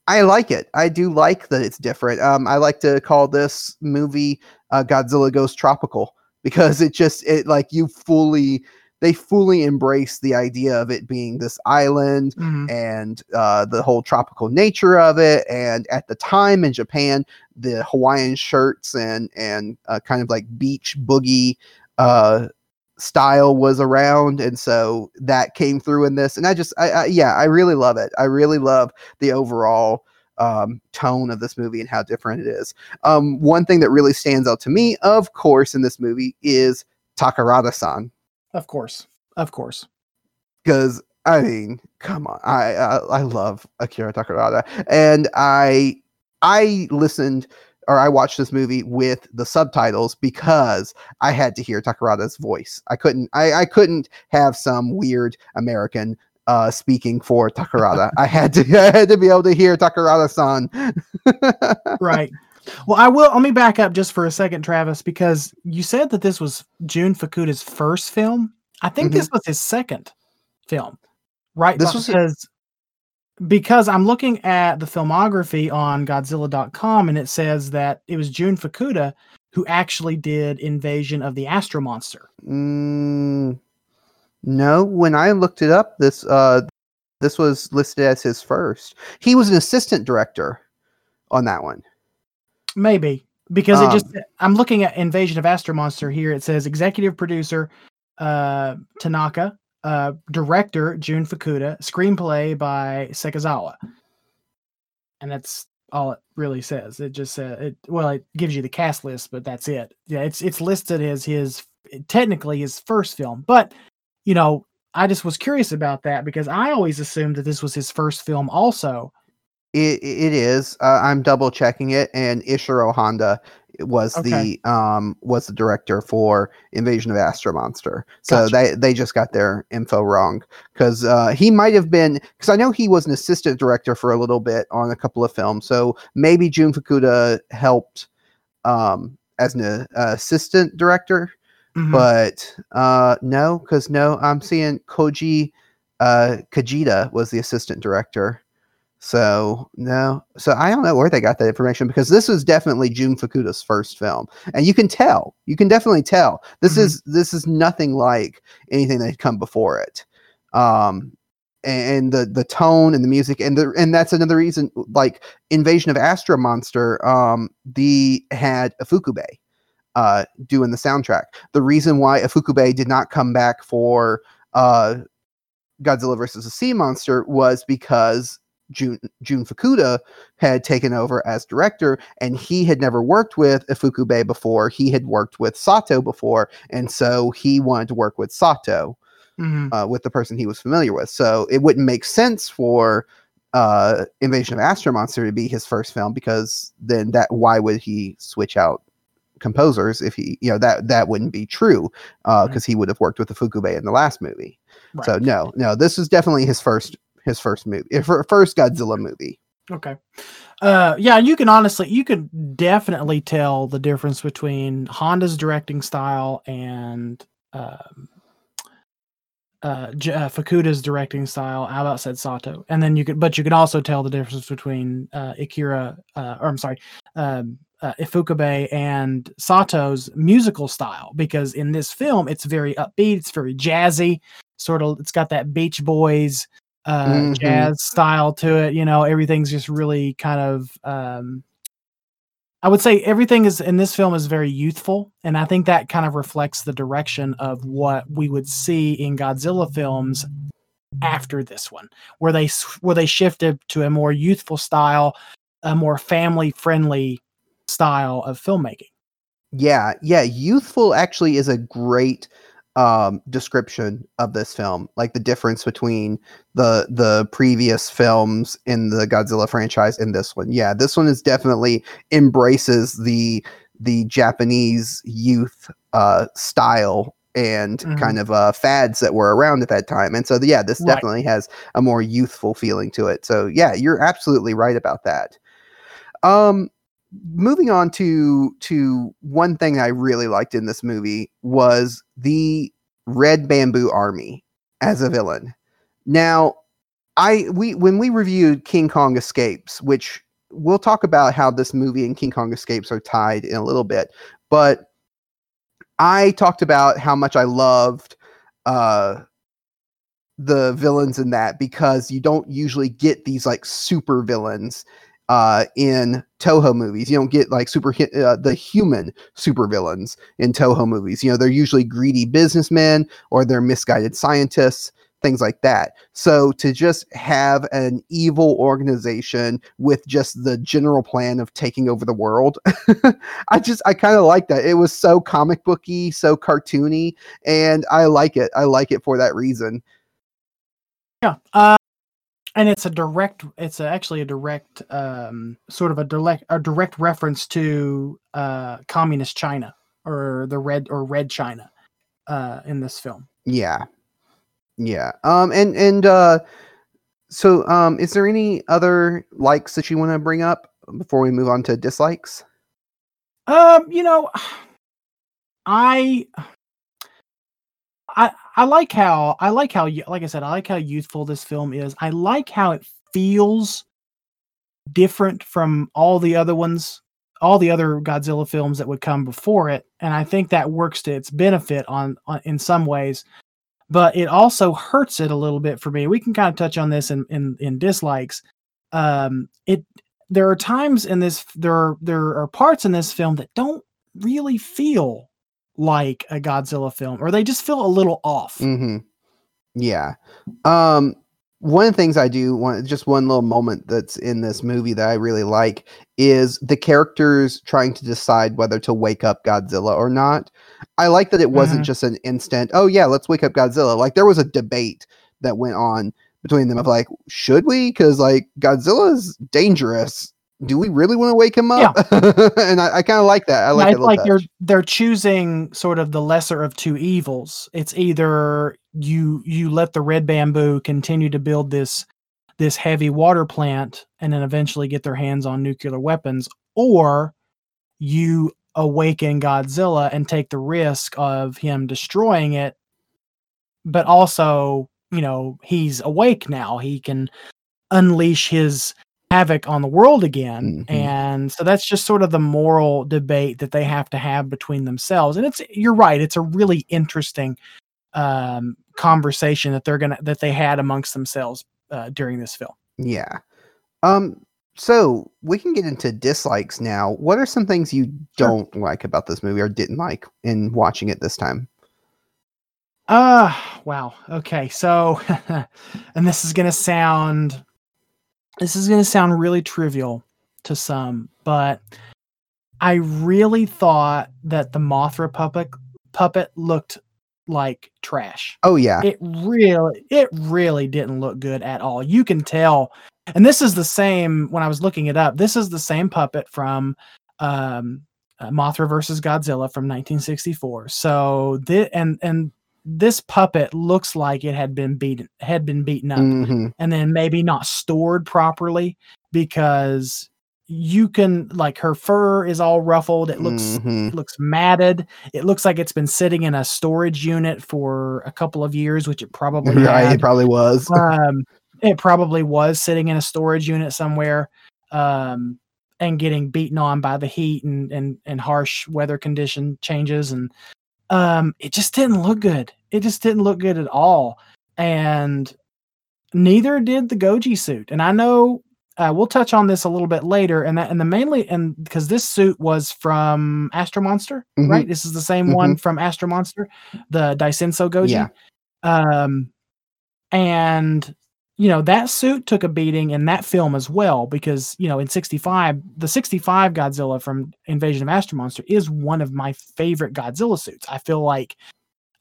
I like it. I do like that it's different. Um, I like to call this movie uh, Godzilla Goes Tropical. Because it just, it like you fully, they fully embrace the idea of it being this island mm-hmm. and uh, the whole tropical nature of it. And at the time in Japan, the Hawaiian shirts and, and uh, kind of like beach boogie uh, style was around. And so that came through in this. And I just, I, I yeah, I really love it. I really love the overall Um, tone of this movie and how different it is. Um, one thing that really stands out to me, of course, in this movie is Takarada-san. Of course, of course. Because I mean, come on, I, I I love Akira Takarada, and I I listened or I watched this movie with the subtitles because I had to hear Takarada's voice. I couldn't I I couldn't have some weird American Uh, speaking for Takarada. I had to I had to be able to hear Takarada-san. Right. Well, I will. Let me back up just for a second, Travis, because you said that this was Jun Fukuda's first film. I think mm-hmm. this was his second film, right? This because, was a- because I'm looking at the filmography on Godzilla dot com, and it says that it was Jun Fukuda who actually did Invasion of the Astro Monster. Mm. No, when I looked it up, this uh, this was listed as his first. He was an assistant director on that one. Maybe, because um, it just, I'm looking at Invasion of Astro Monster here. It says executive producer uh, Tanaka, uh, director Jun Fukuda, screenplay by Sekizawa. And that's all it really says. It just says, uh, it, well, it gives you the cast list, but that's it. Yeah, it's it's listed as his, technically his first film, but you know, I just was curious about that because I always assumed that this was his first film also. It, it is. Uh, I'm double checking it. And Ishiro Honda was okay. the um was the director for Invasion of Astro Monster. So gotcha. they, they just got their info wrong because uh, he might have been because I know he was an assistant director for a little bit on a couple of films. So maybe Jun Fukuda helped um, as an uh, assistant director. Mm-hmm. But uh, no, because no, I'm seeing Koji uh, Kajita was the assistant director. So no, so I don't know where they got that information because this was definitely Jun Fukuda's first film, and you can tell, you can definitely tell this mm-hmm. is this is nothing like anything that had come before it, um, and, and the the tone and the music and the and that's another reason like Invasion of Astro Monster, um, the had ifukube. Uh, doing the soundtrack. The reason why ifukube did not come back for uh, Godzilla versus the Sea Monster was because Jun, Jun Fukuda had taken over as director, and he had never worked with ifukube before. He had worked with Sato before, and so he wanted to work with Sato, mm-hmm. uh, with the person he was familiar with. So it wouldn't make sense for uh, Invasion of Astro Monster to be his first film because then that why would he switch out composers if he you know that that wouldn't be true uh because right. he would have worked with the ifukube in the last movie right. so no no this is definitely his first his first movie first Godzilla movie okay uh yeah you can honestly you could definitely tell the difference between Honda's directing style and um uh, J- uh Fukuda's directing style. I about said Sato and then you could but you could also tell the difference between uh Akira uh or I'm sorry um Uh, ifukube and Sato's musical style, because in this film it's very upbeat, it's very jazzy, sort of it's got that Beach Boys uh mm-hmm. jazz style to it, you know, everything's just really kind of um I would say everything is in this film is very youthful, and I think that kind of reflects the direction of what we would see in Godzilla films after this one, where they where they shifted to a more youthful style, a more family-friendly style of filmmaking. Yeah, yeah, youthful actually is a great um, description of this film. Like the difference between the the previous films in the Godzilla franchise and this one. Yeah, this one is definitely embraces the the Japanese youth uh, style and mm-hmm. kind of uh, fads that were around at that time. And so, yeah, this right. definitely has a more youthful feeling to it. So, yeah, you're absolutely right about that. Um, moving on to to one thing I really liked in this movie was the Red Bamboo Army as a villain. Now, I we when we reviewed King Kong Escapes, which we'll talk about how this movie and King Kong Escapes are tied in a little bit, but I talked about how much I loved uh, the villains in that, because you don't usually get these like super villains uh, in Toho movies. You don't get like super uh, the human super villains in Toho movies. You know, they're usually greedy businessmen or they're misguided scientists, things like that. So to just have an evil organization with just the general plan of taking over the world, I just, I kind of like that. It was so comic booky, so cartoony, and I like it. I like it for that reason. Yeah. Uh, and it's a direct, it's a, actually a direct, um, sort of a direct, a direct reference to uh, communist China or the red or red China uh, in this film. Yeah. Yeah. Um, and, and, uh, so, um, is there any other likes that you want to bring up before we move on to dislikes? Um, you know, I, I, I like how, I like how, like I said, I like how youthful this film is. I like how it feels different from all the other ones, all the other Godzilla films that would come before it. And I think that works to its benefit on, on in some ways. But it also hurts it a little bit for me. We can kind of touch on this in in, in dislikes. Um, it there are times in this there are, there are parts in this film that don't really feel like a Godzilla film, or they just feel a little off. Mm-hmm. Yeah. Um, one of the things I do want, just one little moment that's in this movie that I really like, is the characters trying to decide whether to wake up Godzilla or not. I like that it wasn't mm-hmm. just an instant, oh yeah, let's wake up Godzilla. Like there was a debate that went on between them of like, should we? Because like Godzilla's dangerous. Do we really want to wake him up? Yeah. And I, I kind of like that. I like, yeah, it like they're they're choosing sort of the lesser of two evils. It's either you you let the Red Bamboo continue to build this this heavy water plant and then eventually get their hands on nuclear weapons, or you awaken Godzilla and take the risk of him destroying it. But also, you know, he's awake now. He can unleash his havoc on the world again. Mm-hmm. And so that's just sort of the moral debate that they have to have between themselves. And it's, you're right. It's a really interesting um, conversation that they're going to, that they had amongst themselves Uh, during this film. Yeah. Um, so we can get into dislikes now. What are some things you don't sure. like about this movie or didn't like in watching it this time? Uh, wow. Okay. So, and this is going to sound, this is going to sound really trivial to some, but I really thought that the Mothra puppet puppet looked like trash. Oh yeah. It really it really didn't look good at all. You can tell. And this is the same, when I was looking it up, this is the same puppet from um uh, Mothra versus Godzilla from nineteen sixty-four. So th- and and this puppet looks like it had been beaten had been beaten up mm-hmm. and then maybe not stored properly, because you can, like, her fur is all ruffled. It looks mm-hmm. it looks matted. It looks like it's been sitting in a storage unit for a couple of years, which it probably right, had. It probably was. um, it probably was sitting in a storage unit somewhere, um, and getting beaten on by the heat and and and harsh weather condition changes, and um, it just didn't look good. It just didn't look good at all, and neither did the Goji suit. And I know. Uh, we'll touch on this a little bit later, and that, and the mainly, and because this suit was from Astro Monster, mm-hmm. right? This is the same mm-hmm. one from Astro Monster, the Daisenso Goji. Yeah. Um, and you know, that suit took a beating in that film as well, because you know, in sixty-five, the sixty-five Godzilla from Invasion of Astro Monster is one of my favorite Godzilla suits. I feel like,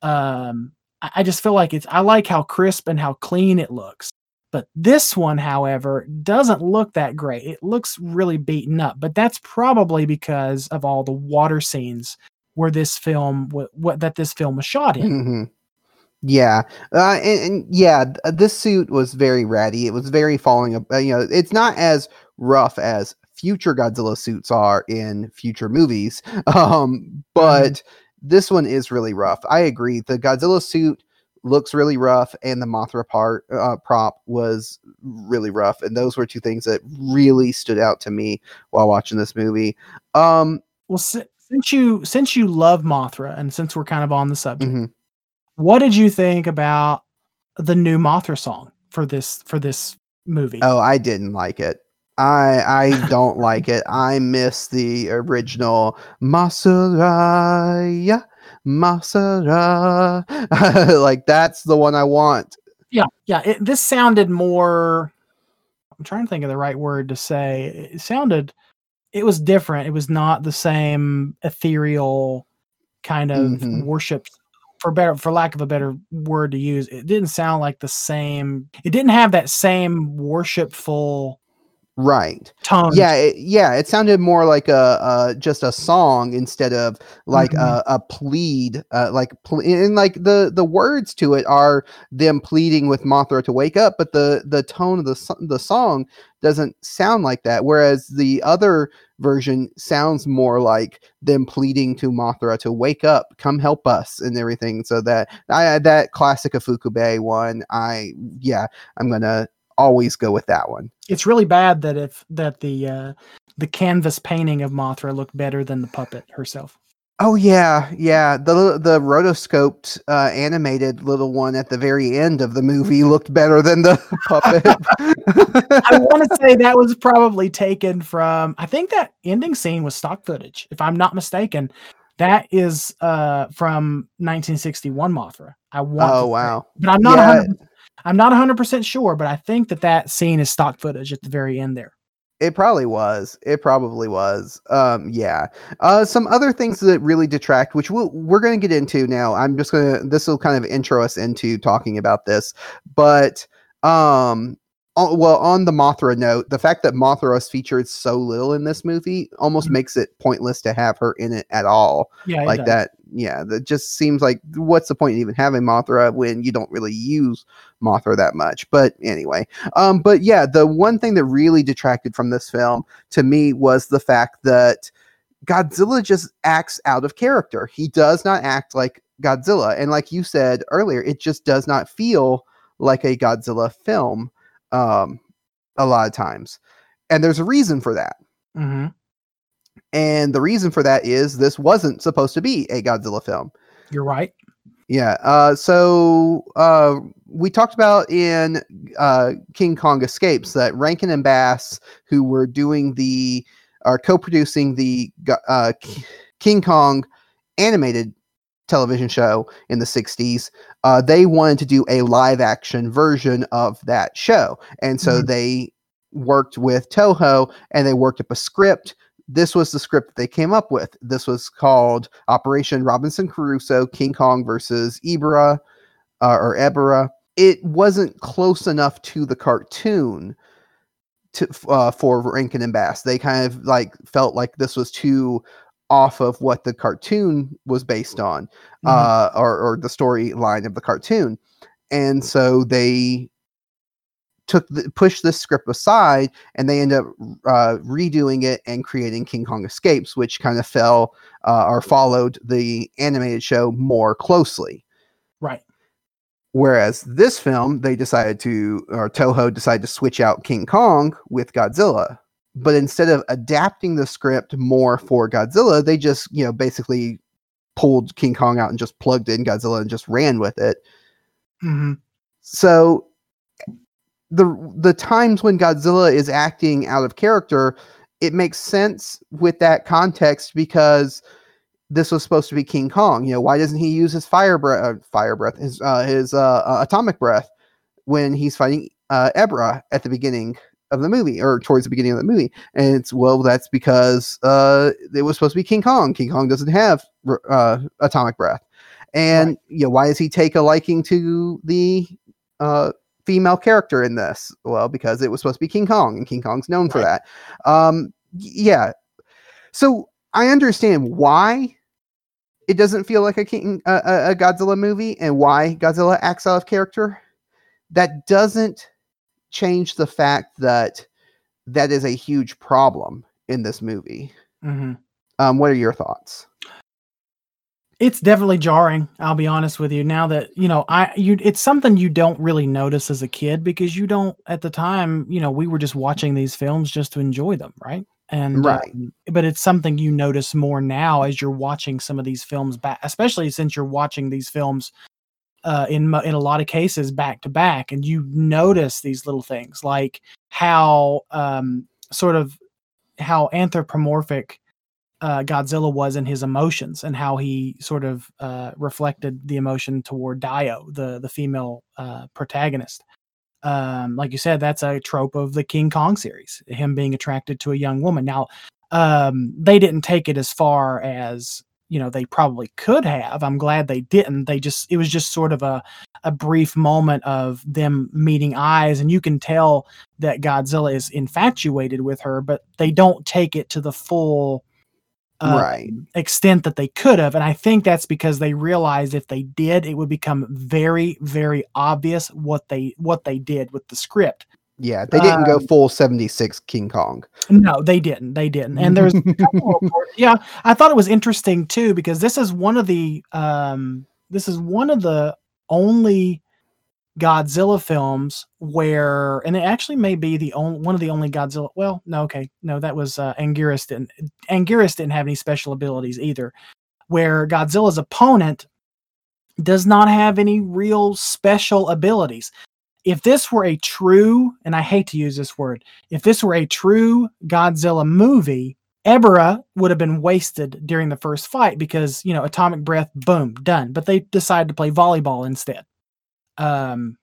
um, I, I just feel like it's, I like how crisp and how clean it looks. But this one, however, doesn't look that great. It looks really beaten up, but that's probably because of all the water scenes where this film, what, what that this film was shot in. Mm-hmm. Yeah, uh, and, and yeah, this suit was very ratty. It was very falling up. You know, it's not as rough as future Godzilla suits are in future movies, um, but mm-hmm. this one is really rough. I agree. The Godzilla suit looks really rough, and the Mothra part uh, prop was really rough, and those were two things that really stood out to me while watching this movie. Um, well, si- since you since you love Mothra, and since we're kind of on the subject, mm-hmm. what did you think about the new Mothra song for this for this movie? Oh, I didn't like it. I I don't like it. I miss the original Masuraya. Masara, like that's the one I want. Yeah, yeah. It, this sounded more. I'm trying to think of the right word to say. It sounded. It was different. It was not the same ethereal kind of mm-hmm. worship. For better, for lack of a better word to use, it didn't sound like the same. It didn't have that same worshipful. Right. Tone. Yeah. It, yeah. It sounded more like a, a just a song instead of like mm-hmm. a, a plead. Uh, like ple- and like the, the words to it are them pleading with Mothra to wake up, but the, the tone of the the song doesn't sound like that. Whereas the other version sounds more like them pleading to Mothra to wake up, come help us, and everything. So that I that classic Ifukube one. I yeah. I'm gonna. Always go with that one. It's really bad that if that the uh, the canvas painting of Mothra looked better than the puppet herself. Oh yeah, yeah. The the rotoscoped uh, animated little one at the very end of the movie looked better than the puppet. I want to say that was probably taken from. I think that ending scene was stock footage, if I'm not mistaken. That is uh, from nineteen sixty-one Mothra. I want. Oh to wow! Say, but I'm not. Yeah. one hundred percent I'm not one hundred percent sure, but I think that that scene is stock footage at the very end there. It probably was. It probably was. Um, yeah. Uh, some other things that really detract, which we'll, we're going to get into now. I'm just going to, this will kind of intro us into talking about this. But, um, on, well, on the Mothra note, the fact that Mothra is featured so little in this movie almost mm-hmm. makes it pointless to have her in it at all. Yeah, like that. Yeah, that just seems like what's the point in even having Mothra when you don't really use Mothra that much. But anyway, um, but yeah, the one thing that really detracted from this film to me was the fact that Godzilla just acts out of character. He does not act like Godzilla. And like you said earlier, it just does not feel like a Godzilla film um, a lot of times. And there's a reason for that. Mm-hmm. And the reason for that is this wasn't supposed to be a Godzilla film. You're right. Yeah. Uh, so uh, we talked about in uh, King Kong Escapes that Rankin and Bass, who were doing the, are co-producing the uh, King Kong animated television show in the sixties, uh, they wanted to do a live action version of that show. And so mm-hmm. they worked with Toho and they worked up a script. This was the script that they came up with. This was called Operation Robinson Crusoe, King Kong versus Ebirah, uh, or Ebirah. It wasn't close enough to the cartoon to, uh, for Rankin and Bass. They kind of like felt like this was too off of what the cartoon was based on, mm-hmm. uh, or, or the storyline of the cartoon. And so they took the, pushed this script aside, and they end up uh, redoing it and creating King Kong Escapes, which kind of fell uh, or followed the animated show more closely. Right. Whereas this film, they decided to, or Toho decided to switch out King Kong with Godzilla. But instead of adapting the script more for Godzilla, they just, you know, basically pulled King Kong out and just plugged in Godzilla and just ran with it. Mm-hmm. So the the times when Godzilla is acting out of character, it makes sense with that context because this was supposed to be King Kong. You know, why doesn't he use his fire breath, uh, fire breath, his uh, his uh, uh, atomic breath when he's fighting uh, Ebirah at the beginning of the movie, or towards the beginning of the movie? And it's, well, that's because uh, it was supposed to be King Kong. King Kong doesn't have uh, atomic breath. And, right. you know, why does he take a liking to the uh, female character in this? Well, because it was supposed to be King Kong, and King Kong's known right. for that. Um, yeah. So I understand why it doesn't feel like a King, uh, a Godzilla movie, and why Godzilla acts out of character. That doesn't change the fact that that is a huge problem in this movie. Mm-hmm. Um, what are your thoughts? It's definitely jarring. I'll be honest with you. Now that, you know, I, you, it's something you don't really notice as a kid because you don't, at the time, you know, we were just watching these films just to enjoy them. Right. And, right. Um, but it's something you notice more now as you're watching some of these films back, especially since you're watching these films uh, in, in a lot of cases back to back. And you notice these little things like how um, sort of how anthropomorphic Uh, Godzilla was in his emotions and how he sort of uh, reflected the emotion toward Daiye, the the female uh, protagonist. Um, like you said, that's a trope of the King Kong series, him being attracted to a young woman. Now, um, they didn't take it as far as, you know, they probably could have. I'm glad they didn't. They just, it was just sort of a, a brief moment of them meeting eyes, and you can tell that Godzilla is infatuated with her, but they don't take it to the full Uh, right. extent that they could have. And I think that's because they realized if they did, it would become very, very obvious what they what they did with the script. Yeah, they didn't um, go full seventy-six King Kong. No, they didn't. They didn't. And there's yeah, I thought it was interesting too, because this is one of the um, this is one of the only Godzilla films where, and it actually may be the only one of the only Godzilla. Well, no, okay, no, that was uh, Anguirus didn't. Anguirus didn't have any special abilities either. Where Godzilla's opponent does not have any real special abilities. If this were a true, and I hate to use this word, if this were a true Godzilla movie, Ebirah would have been wasted during the first fight because, you know, atomic breath, boom, done. But they decided to play volleyball instead. Um,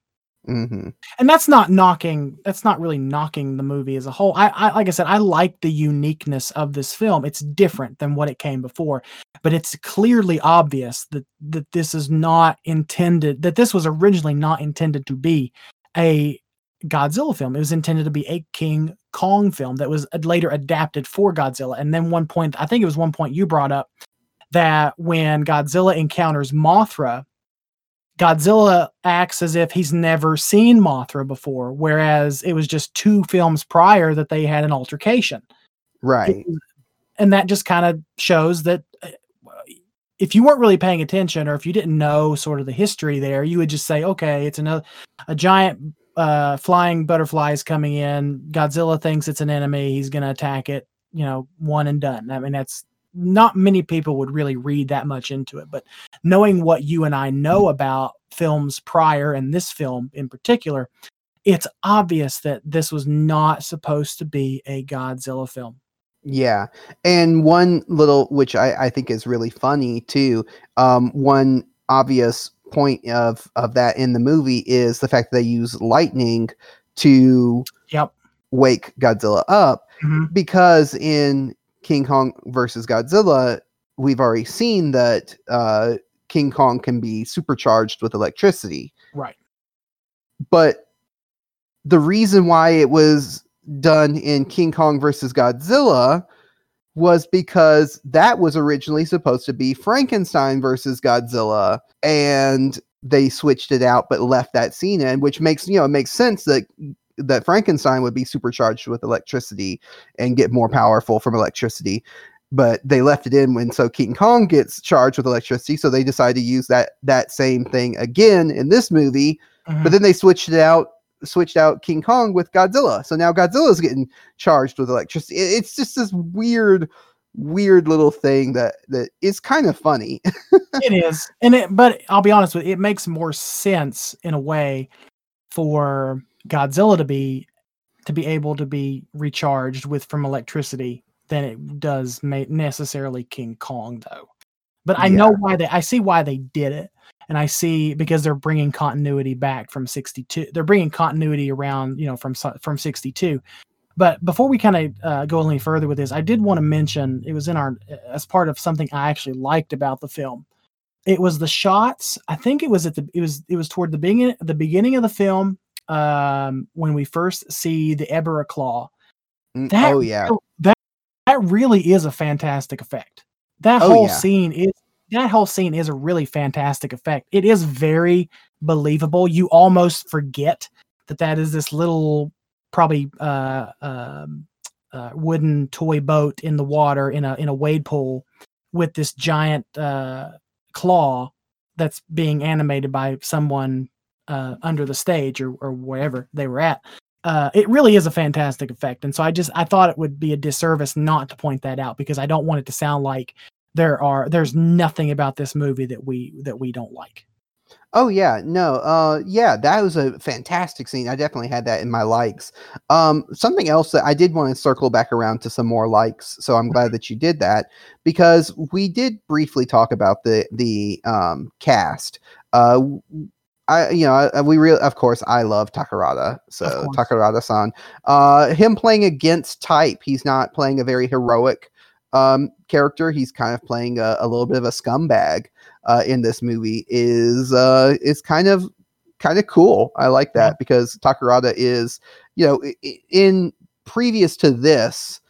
mm-hmm. And that's not knocking, that's not really knocking the movie as a whole. I, I, like I said, I like the uniqueness of this film. It's different than what it came before, but it's clearly obvious that, that this is not intended, that this was originally not intended to be a Godzilla film. It was intended to be a King Kong film that was later adapted for Godzilla. And then one point, I think it was one point you brought up, that when Godzilla encounters Mothra, Godzilla acts as if he's never seen Mothra before, whereas it was just two films prior that they had an altercation. Right. And that just kind of shows that if you weren't really paying attention, or if you didn't know sort of the history there, you would just say, okay, it's another, a giant uh, flying butterfly is coming in. Godzilla thinks it's an enemy. He's going to attack it, you know, one and done. I mean, that's, not many people would really read that much into it, but knowing what you and I know about films prior and this film in particular, it's obvious that this was not supposed to be a Godzilla film. Yeah. And one little, which I, I think is really funny too. Um, one obvious point of, of that in the movie is the fact that they use lightning to yep. wake Godzilla up mm-hmm. because in King Kong versus Godzilla, we've already seen that uh, King Kong can be supercharged with electricity. Right. But the reason why it was done in King Kong versus Godzilla was because that was originally supposed to be Frankenstein versus Godzilla, and they switched it out but left that scene in, which makes, you know, it makes sense that that Frankenstein would be supercharged with electricity and get more powerful from electricity, but they left it in when, so King Kong gets charged with electricity. So they decided to use that, that same thing again in this movie, mm-hmm. but then they switched it out, switched out King Kong with Godzilla. So now Godzilla's getting charged with electricity. It, it's just this weird, weird little thing that, that is kind of funny. It is. And it, but I'll be honest with you, it makes more sense in a way for Godzilla to be to be able to be recharged with from electricity than it does ma- necessarily King Kong, though. But I yeah. know why they. I see why they did it, and I see because they're bringing continuity back from sixty-two. They're bringing continuity around, you know, from from sixty-two. But before we kind of uh, go any further with this, I did want to mention it was in our as part of something I actually liked about the film. It was the shots. I think it was at the it was it was toward the beginning the beginning of the film um, when we first see the Ebirah claw. That, oh yeah, that that really is a fantastic effect. That oh, whole yeah. scene is that whole scene is a really fantastic effect. It is very believable. You almost forget that that is this little. Probably uh, uh, uh, wooden toy boat in the water in a in a wade pool with this giant uh, claw that's being animated by someone uh, under the stage or, or wherever they were at. Uh, it really is a fantastic effect, and so I just I thought it would be a disservice not to point that out because I don't want it to sound like there are there's nothing about this movie that we that we don't like. Oh yeah, no, uh, yeah, that was a fantastic scene. I definitely had that in my likes. Um, something else that I did want to circle back around to some more likes, so I'm glad that you did that because we did briefly talk about the the um, cast. Uh, I, you know, I, we real of course I love Takarada, so Takarada-san. Uh, him playing against type, he's not playing a very heroic um, character. He's kind of playing a, a little bit of a scumbag. Uh, in this movie is uh, is kind of kind of cool. I like that yeah. because Takarada is, you know, in, in previous to this,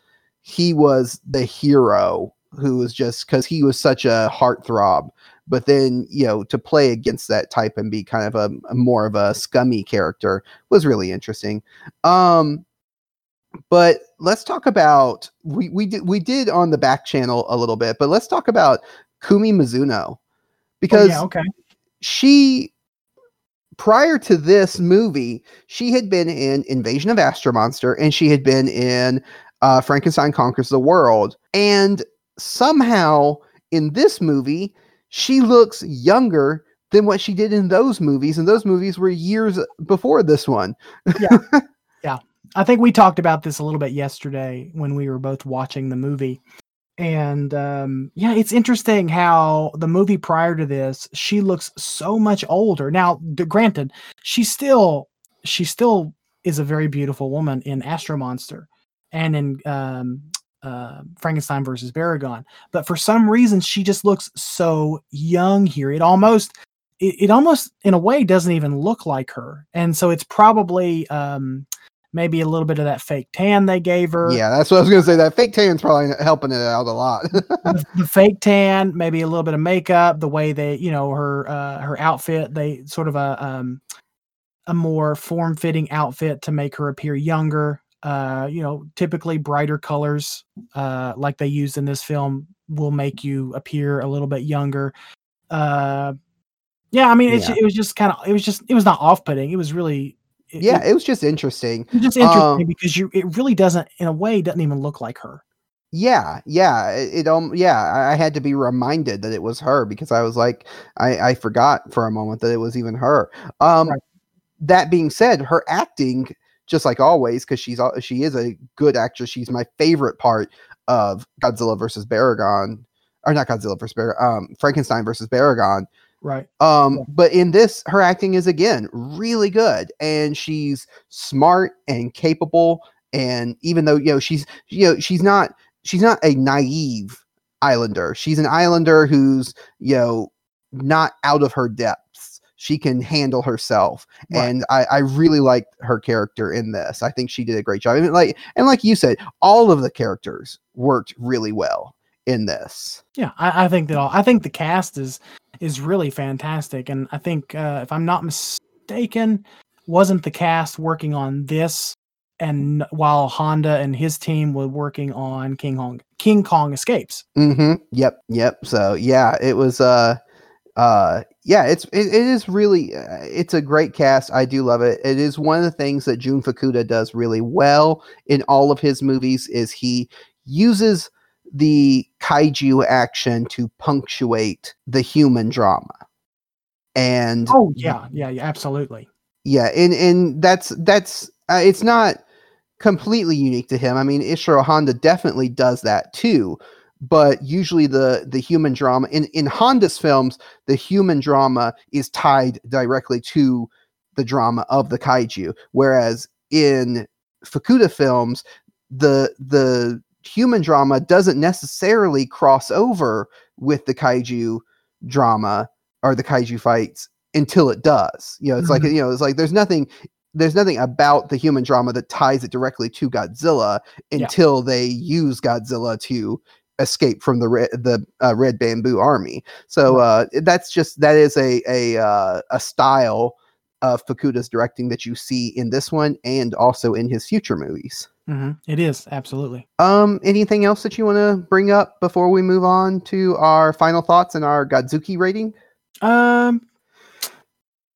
he was the hero who was just because he was such a heartthrob. But then, you know, to play against that type and be kind of a, a more of a scummy character was really interesting. Um, But let's talk about we we did we did on the back channel a little bit, but let's talk about Kumi Mizuno. Because oh, yeah, okay. she, prior to this movie, she had been in Invasion of Astro Monster and she had been in uh, Frankenstein Conquers the World. And somehow in this movie, she looks younger than what she did in those movies. And those movies were years before this one. yeah. Yeah. I think we talked about this a little bit yesterday when we were both watching the movie. And, um, yeah, it's interesting how the movie prior to this, she looks so much older. Now, granted, she still, she still is a very beautiful woman in Astro Monster and in, um, uh, Frankenstein versus Barugon. But for some reason, she just looks so young here. It almost, it, it almost in a way doesn't even look like her. And so it's probably, um, maybe a little bit of that fake tan they gave her. Yeah, that's what I was going to say. That fake tan's probably helping it out a lot. the, the fake tan, maybe a little bit of makeup, the way they, you know, her uh, her outfit, they sort of a um, a more form-fitting outfit to make her appear younger. Uh, you know, typically brighter colors uh, like they used in this film will make you appear a little bit younger. Uh, yeah, I mean, it's, yeah. it was just kind of, it was just, it was not off-putting. It was really... It, yeah, it was just interesting. Just interesting um, because you, it really doesn't, in a way, doesn't even look like her. Yeah, yeah, it um, yeah. I had to be reminded that it was her because I was like, I, I forgot for a moment that it was even her. Um, right. That being said, her acting, just like always, because she's she is a good actress. She's my favorite part of Godzilla versus Barugon, or not Godzilla versus Barugon, um, Frankenstein versus Barugon. Right. Um, yeah. But in this, her acting is, again, really good. And she's smart and capable. And even though, you know, she's, you know, she's not, she's not a naive Islander. She's an Islander who's, you know, not out of her depths. She can handle herself. Right. And I, I really liked her character in this. I think she did a great job. And like, and like you said, all of the characters worked really well in this. Yeah. I, I think that all, I think the cast is, is really fantastic. And I think, uh, if I'm not mistaken, wasn't the cast working on this and while Honda and his team were working on King Kong, King Kong Escapes. Mm-hmm. Yep. Yep. So yeah, it was, uh, uh, yeah, it's, it, it is really, uh, it's a great cast. I do love it. It is one of the things that Jun Fukuda does really well in all of his movies is he uses the kaiju action to punctuate the human drama. And oh yeah, yeah, yeah, absolutely. Yeah, and and that's that's uh, it's not completely unique to him. I mean, Ishiro Honda definitely does that too, but usually the the human drama in in Honda's films, the human drama is tied directly to the drama of the kaiju, whereas in Fukuda films, the the human drama doesn't necessarily cross over with the kaiju drama or the kaiju fights until it does. You know, it's mm-hmm. like, you know, it's like there's nothing there's nothing about the human drama that ties it directly to Godzilla until yeah. they use Godzilla to escape from the re- the uh, Red Bamboo Army. So uh, that's just that is a a uh, a style of Fukuda's directing that you see in this one and also in his future movies. Mm-hmm. It is, absolutely. Um, anything else that you want to bring up before we move on to our final thoughts and our Godzuki rating? Um,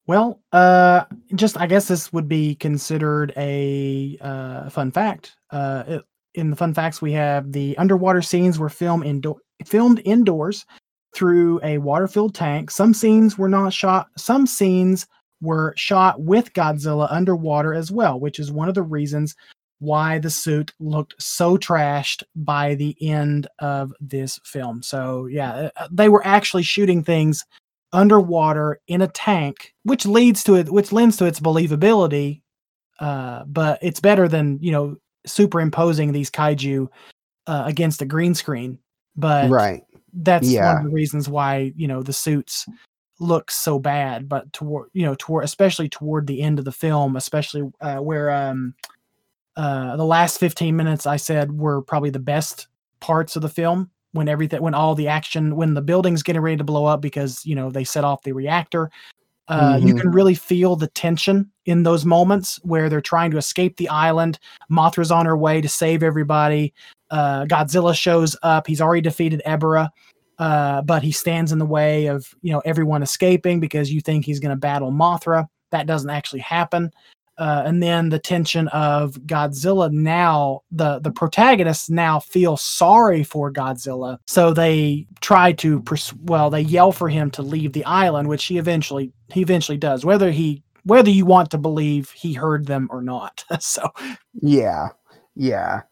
well, uh, just I guess this would be considered a uh, fun fact. Uh, it, in the fun facts, we have the underwater scenes were filmed indo- filmed indoors through a water-filled tank. Some scenes were not shot. Some scenes were shot with Godzilla underwater as well, which is one of the reasons why the suit looked so trashed by the end of this film. So yeah, they were actually shooting things underwater in a tank, which leads to it, which lends to its believability. Uh, but it's better than, you know, superimposing these kaiju uh, against a green screen. But right. that's yeah. one of the reasons why, you know, the suits looks so bad, but toward, you know, toward, especially toward the end of the film, especially uh, where, um, Uh, the last fifteen minutes I said were probably the best parts of the film, when everything, when all the action, when the building's getting ready to blow up because, you know, they set off the reactor. Uh, mm-hmm. You can really feel the tension in those moments where they're trying to escape the island. Mothra's on her way to save everybody. Uh, Godzilla shows up. He's already defeated Ebirah, uh, but he stands in the way of, you know, everyone escaping because you think he's going to battle Mothra. That doesn't actually happen. Uh, and then the tension of Godzilla now, the, the protagonists now feel sorry for Godzilla. So they try to, pers- well, they yell for him to leave the island, which he eventually, he eventually does, whether he, whether you want to believe he heard them or not. So, yeah, yeah.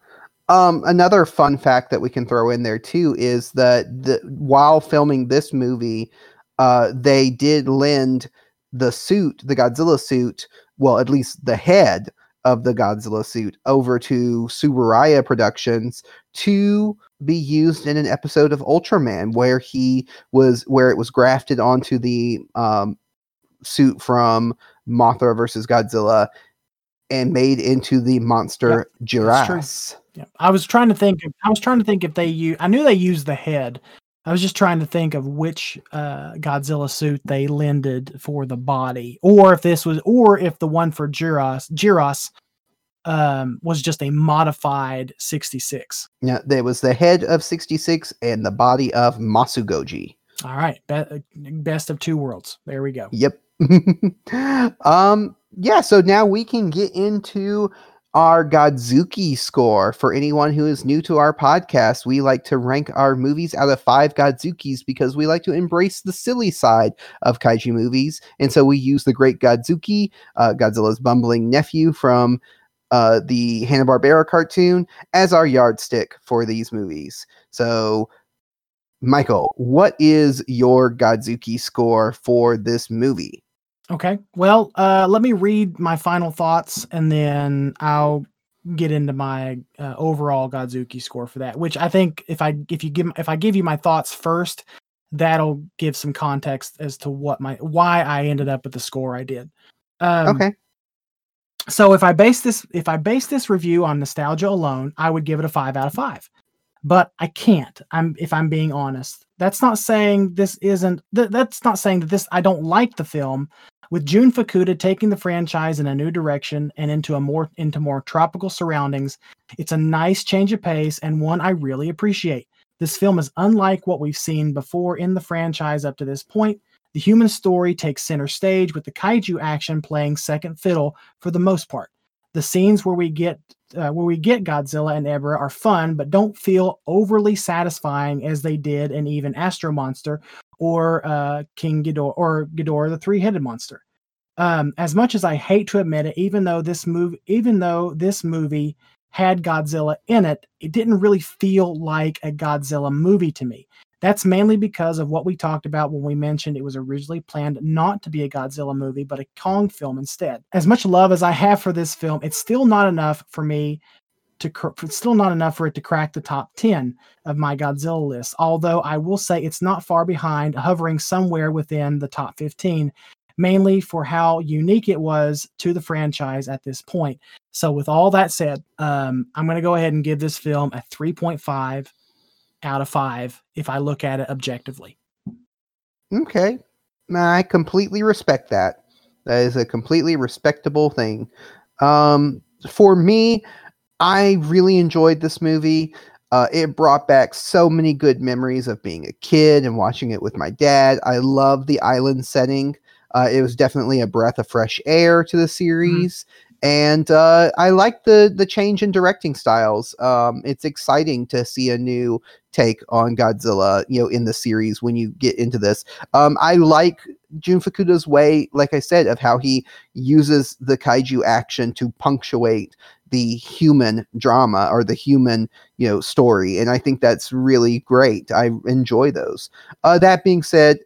Um, another fun fact that we can throw in there too, is that the, while filming this movie, uh, they did lend the suit, the Godzilla suit, well, at least the head of the Godzilla suit, over to Tsuburaya Productions to be used in an episode of Ultraman, where he was, where it was grafted onto the um, suit from Mothra versus Godzilla and made into the monster yep, Jiraiya. Yep. I was trying to think. I was trying to think if they use. I knew they used the head. I was just trying to think of which uh, Godzilla suit they lended for the body, or if this was, or if the one for Jiraiya, Jiraiya um, was just a modified sixty-six. Yeah, there was the head of sixty-six and the body of Masugoji. All right, Be- best of two worlds. There we go. Yep. um. Yeah. So now we can get into our Godzuki score. For anyone who is new to our podcast, we like to rank our movies out of five Godzukis because we like to embrace the silly side of kaiju movies. And so we use the Great Godzuki, uh, Godzilla's bumbling nephew from uh, the Hanna-Barbera cartoon, as our yardstick for these movies. So, Michael, what is your Godzuki score for this movie? Okay, well, uh, let me read my final thoughts, and then I'll get into my uh, overall Godzuki score for that. Which I think, if I if you give if I give you my thoughts first, that'll give some context as to what my why I ended up with the score I did. Um, okay. So if I base this if I base this review on nostalgia alone, I would give it a five out of five. But I can't. I'm if I'm being honest. That's not saying this isn't. Th- that's not saying that this. I don't like the film. With Jun Fukuda taking the franchise in a new direction and into a more into more tropical surroundings, it's a nice change of pace and one I really appreciate. This film is unlike what we've seen before in the franchise up to this point. The human story takes center stage with the kaiju action playing second fiddle for the most part. The scenes where we get uh, where we get Godzilla and Ebirah are fun, but don't feel overly satisfying as they did in even Astro Monster or uh, King Ghidorah or Ghidorah the Three-Headed Monster. Um, as much as I hate to admit it, even though this movie, even though this movie had Godzilla in it, it didn't really feel like a Godzilla movie to me. That's mainly because of what we talked about when we mentioned it was originally planned not to be a Godzilla movie, but a Kong film instead. As much love as I have for this film, it's still not enough for me to cr- it's still not enough for it to crack the top ten of my Godzilla list. Although I will say it's not far behind, hovering somewhere within the top fifteen. Mainly for how unique it was to the franchise at this point. So with all that said, um, I'm going to go ahead and give this film a three point five out of five if I look at it objectively. Okay. I completely respect that. That is a completely respectable thing. Um, for me, I really enjoyed this movie. Uh, it brought back so many good memories of being a kid and watching it with my dad. I love the island setting. Uh, it was definitely a breath of fresh air to the series. Mm. And uh, I like the the change in directing styles. Um, it's exciting to see a new take on Godzilla, you know, in the series when you get into this. Um, I like Jun Fukuda's way, like I said, of how he uses the kaiju action to punctuate the human drama or the human, you know, story. And I think that's really great. I enjoy those. Uh, that being said,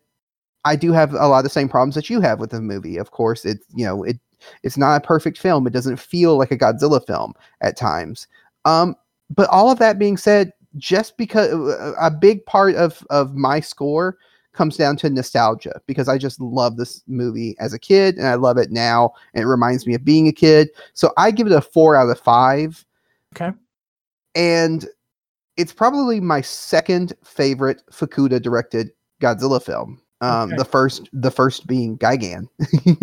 I do have a lot of the same problems that you have with the movie. Of course, it's, you know, it it's not a perfect film. It doesn't feel like a Godzilla film at times. Um, but all of that being said, just because a big part of, of my score comes down to nostalgia, because I just love this movie as a kid and I love it now. And it reminds me of being a kid. So I give it a four out of five. Okay. And it's probably my second favorite Fukuda directed Godzilla film. Um, okay. The first, the first being Gigan.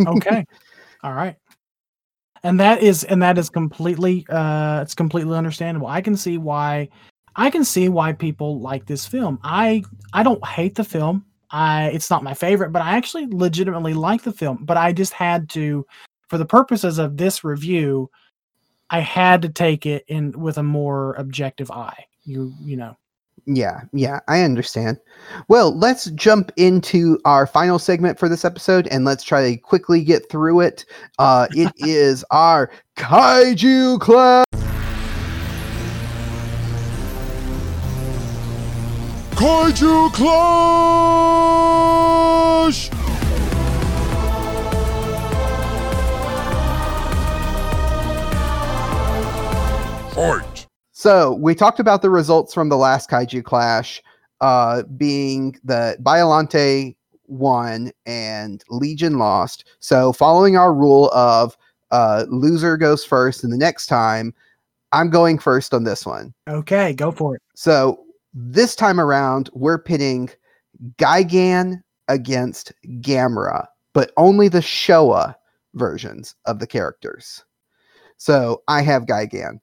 Okay, all right, and that is and that is completely uh, it's completely understandable. I can see why, I can see why people like this film. I I don't hate the film. I it's not my favorite, but I actually legitimately like the film. But I just had to, for the purposes of this review, I had to take it in with a more objective eye. You you know. Yeah, yeah, I understand. Well, let's jump into our final segment for this episode, and let's try to quickly get through it. Uh, it is our Kaiju Club. Kaiju Clash! Fight! So we talked about the results from the last Kaiju Clash, uh, being that Biollante won and Legion lost. So following our rule of uh, loser goes first, and the next time, I'm going first on this one. Okay, go for it. So this time around, we're pitting Gigan against Gamera, but only the Showa versions of the characters. So I have Gigan.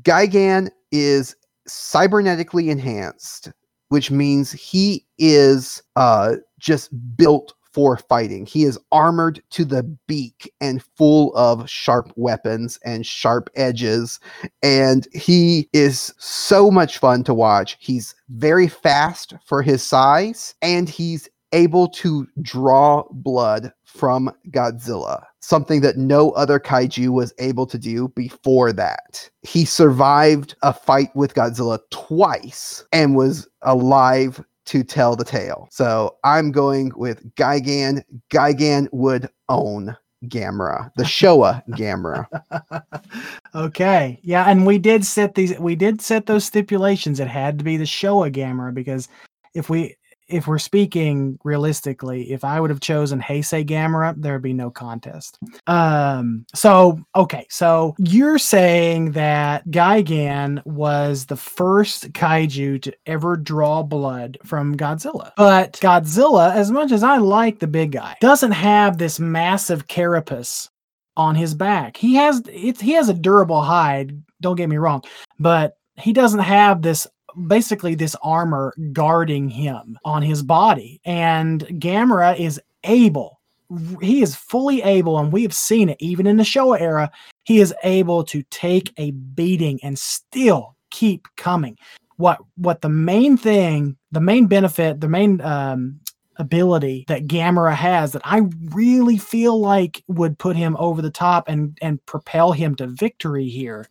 Gigan is cybernetically enhanced, which means he is uh, just built for fighting. He is armored to the beak and full of sharp weapons and sharp edges. And he is so much fun to watch. He's very fast for his size, and he's able to draw blood from Godzilla, something that no other kaiju was able to do before that. He survived a fight with Godzilla twice and was alive to tell the tale. So I'm going with Gigan. Gigan would own Gamera, the Showa Gamera. Okay. Yeah. And we did set these, we did set those stipulations. It had to be the Showa Gamera, because if we, If we're speaking realistically, if I would have chosen Heisei Gamera, there'd be no contest. Um, so, okay. So you're saying that Gigan was the first kaiju to ever draw blood from Godzilla. But Godzilla, as much as I like the big guy, doesn't have this massive carapace on his back. He has, it, he has a durable hide. Don't get me wrong, but he doesn't have this basically this armor guarding him on his body. And Gamera is able, he is fully able, and we have seen it even in the Showa era, he is able to take a beating and still keep coming. What what the main thing, the main benefit, the main um, ability that Gamera has that I really feel like would put him over the top and, and propel him to victory here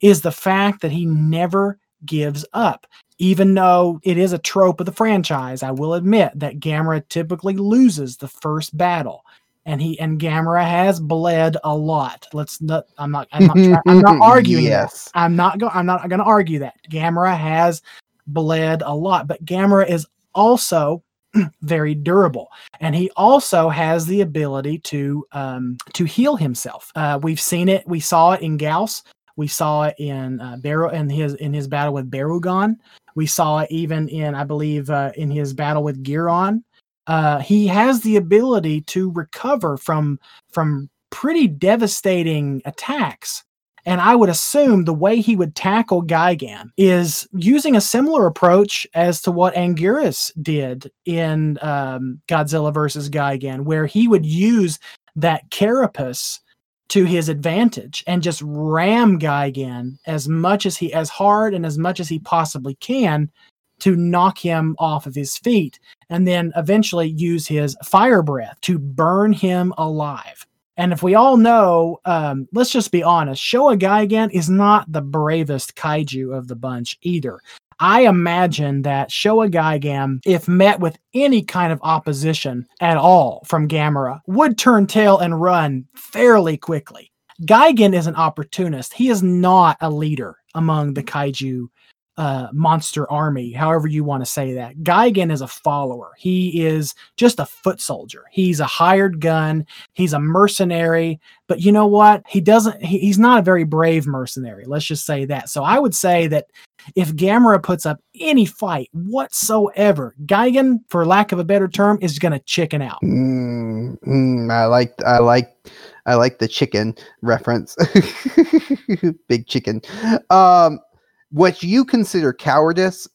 is the fact that he never gives up. Even though it is a trope of the franchise, I will admit that Gamera typically loses the first battle. And he and Gamera has bled a lot. Let's not. I'm not. I'm not. Try, I'm not arguing. Yes. That. I'm not. Go, I'm not going to argue that Gamera has bled a lot. But Gamera is also very durable, and he also has the ability to um, to heal himself. Uh, we've seen it. We saw it in Gauss. We saw it in uh, Baru in his in his battle with Barugon. We saw it even in I believe uh, in his battle with Guiron. Uh, he has the ability to recover from from pretty devastating attacks. And I would assume the way he would tackle Gigan is using a similar approach as to what Anguirus did in um, Godzilla versus Gigan, where he would use that carapace to his advantage and just ram Gigan as much as he, as hard and as much as he possibly can, to knock him off of his feet, and then eventually use his fire breath to burn him alive. And if we all know, um, let's just be honest, Showa Gigan is not the bravest kaiju of the bunch either. I imagine that Showa Gigan, if met with any kind of opposition at all from Gamera, would turn tail and run fairly quickly. Gigan is an opportunist. He is not a leader among the kaiju Uh, monster army, however you want to say that. Gigan is a follower. He is just a foot soldier. He's a hired gun. He's a mercenary. But you know what? He doesn't. He, he's not a very brave mercenary. Let's just say that. So I would say that if Gamera puts up any fight whatsoever, Gigan, for lack of a better term, is going to chicken out. Mm, mm, I like. I like. I like the chicken reference. Big chicken. Um. What you consider cowardice,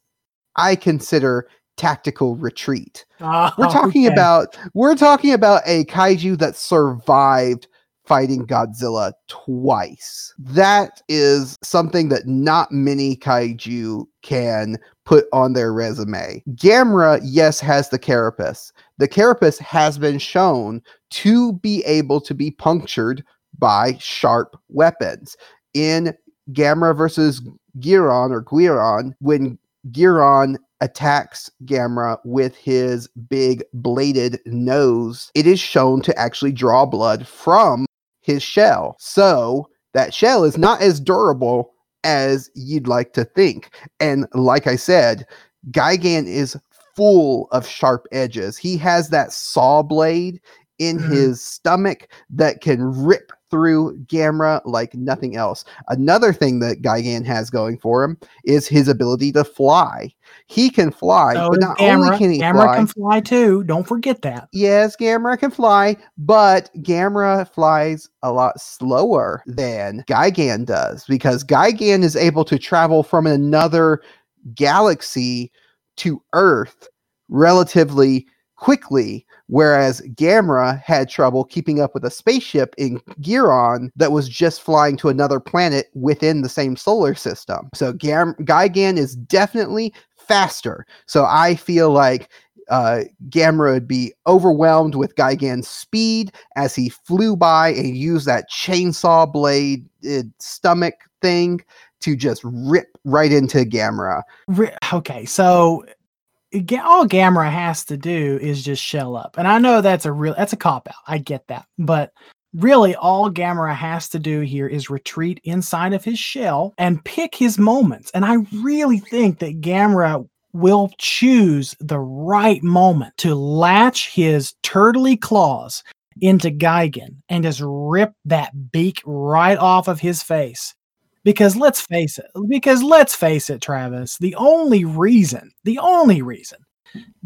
I consider tactical retreat. Oh, we're talking okay. about we're talking about a kaiju that survived fighting Godzilla twice. That is something that not many kaiju can put on their resume. Gamera, yes, has the carapace. The carapace has been shown to be able to be punctured by sharp weapons. In Gamera versus Giron or Guiron, when Giron attacks Gamera with his big bladed nose, it is shown to actually draw blood from his shell. So that shell is not as durable as you'd like to think. And like I said, Gigan is full of sharp edges. He has that saw blade in mm-hmm. his stomach that can rip through Gamera like nothing else. Another thing that Gigan has going for him is his ability to fly. He can fly, so but not Gamera. only can he Gamera fly. Gamera can fly too. Don't forget that. Yes, Gamera can fly, but Gamera flies a lot slower than Gigan does, because Gigan is able to travel from another galaxy to Earth relatively quickly, whereas Gamera had trouble keeping up with a spaceship in Giron that was just flying to another planet within the same solar system. So Gam- Gigan is definitely faster. So I feel like uh, Gamera would be overwhelmed with Gigan's speed as he flew by and used that chainsaw blade uh, stomach thing to just rip right into Gamera. Okay, so all Gamera has to do is just shell up. And I know that's a real, that's a cop out. I get that. But really all Gamera has to do here is retreat inside of his shell and pick his moments. And I really think that Gamera will choose the right moment to latch his turtly claws into Gigan and just rip that beak right off of his face. Because let's face it, because let's face it, Travis, the only reason, the only reason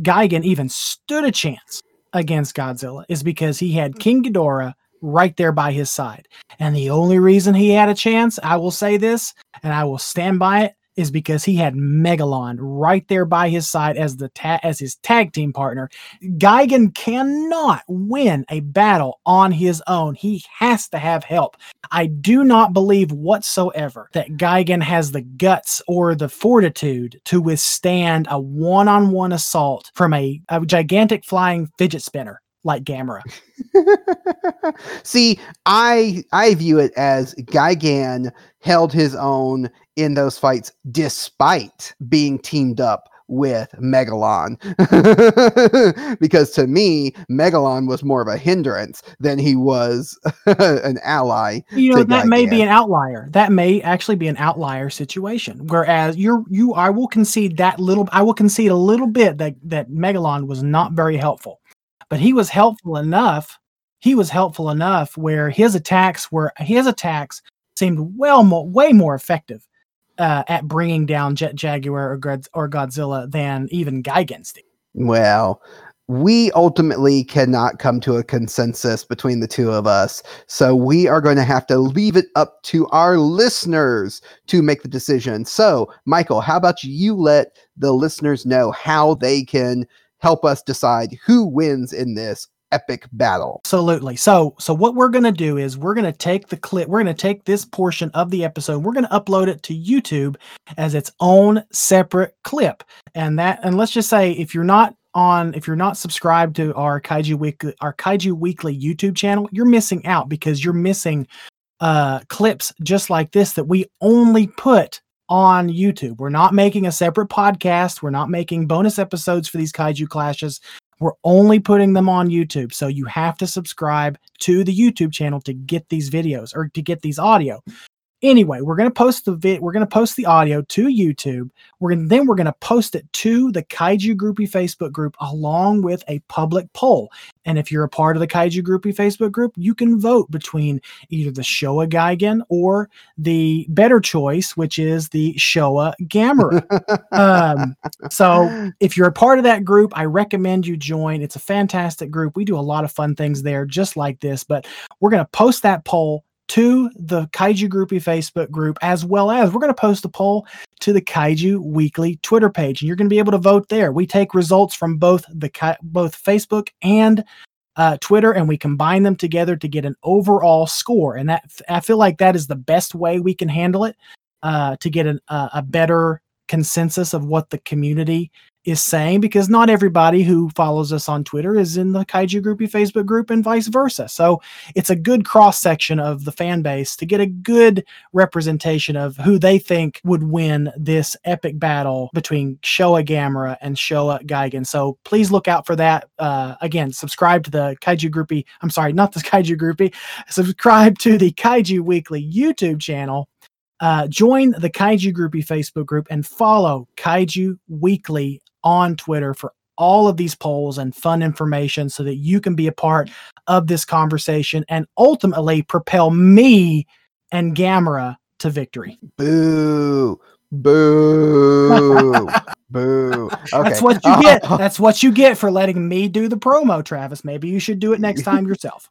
Gigan even stood a chance against Godzilla is because he had King Ghidorah right there by his side. And the only reason he had a chance, I will say this, and I will stand by it, is because he had Megalon right there by his side as the ta- as his tag team partner. Gigan cannot win a battle on his own. He has to have help. I do not believe whatsoever that Gigan has the guts or the fortitude to withstand a one-on-one assault from a, a gigantic flying fidget spinner like Gamera. See, I I view it as Gigan held his own in those fights despite being teamed up with Megalon. Because to me, Megalon was more of a hindrance than he was an ally. You know, that Gigan. May be an outlier. That may actually be an outlier situation. Whereas you're you I will concede that little I will concede a little bit that, that Megalon was not very helpful. But he was helpful enough. He was helpful enough where his attacks were his attacks seemed well more, way more effective uh, at bringing down Jet Jaguar or, or Godzilla than even Gigan's did. Well, we ultimately cannot come to a consensus between the two of us, so we are going to have to leave it up to our listeners to make the decision. So, Michael, how about you let the listeners know how they can help us decide who wins in this epic battle? Absolutely. So, so what we're going to do is we're going to take the clip, we're going to take this portion of the episode, we're going to upload it to YouTube as its own separate clip. And that, and let's just say, if you're not on, if you're not subscribed to our Kaiju Weekly, our Kaiju Weekly YouTube channel, you're missing out because you're missing uh, clips just like this that we only put on YouTube. We're not making a separate podcast. We're not making bonus episodes for these kaiju clashes. We're only putting them on YouTube. So you have to subscribe to the YouTube channel to get these videos or to get these audio. Anyway, we're going to post the vid. We're going to post the audio to YouTube. We're gonna, then we're going to post it to the Kaiju Groupie Facebook group along with a public poll. And if you're a part of the Kaiju Groupie Facebook group, you can vote between either the Showa Gigan or the better choice, which is the Showa Gamera. um, so if you're a part of that group, I recommend you join. It's a fantastic group. We do a lot of fun things there just like this, but we're going to post that poll to the Kaiju Groupie Facebook group, as well as we're going to post a poll to the Kaiju Weekly Twitter page, and you're going to be able to vote there. We take results from both the both Facebook and uh, Twitter, and we combine them together to get an overall score. And that I feel like that is the best way we can handle it uh, to get an, uh, a better consensus of what the community is saying, because not everybody who follows us on Twitter is in the Kaiju Groupie Facebook group and vice versa. So it's a good cross section of the fan base to get a good representation of who they think would win this epic battle between Showa Gamera and Showa Gigan. So please look out for that. Uh, again, subscribe to the Kaiju Groupie. I'm sorry, not the Kaiju Groupie. Subscribe to the Kaiju Weekly YouTube channel. Uh, join the Kaiju Groupie Facebook group and follow Kaiju Weekly on Twitter for all of these polls and fun information so that you can be a part of this conversation and ultimately propel me and Gamera to victory. Boo. Boo. Boo. Okay. That's what you get. That's what you get for letting me do the promo, Travis. Maybe you should do it next time yourself.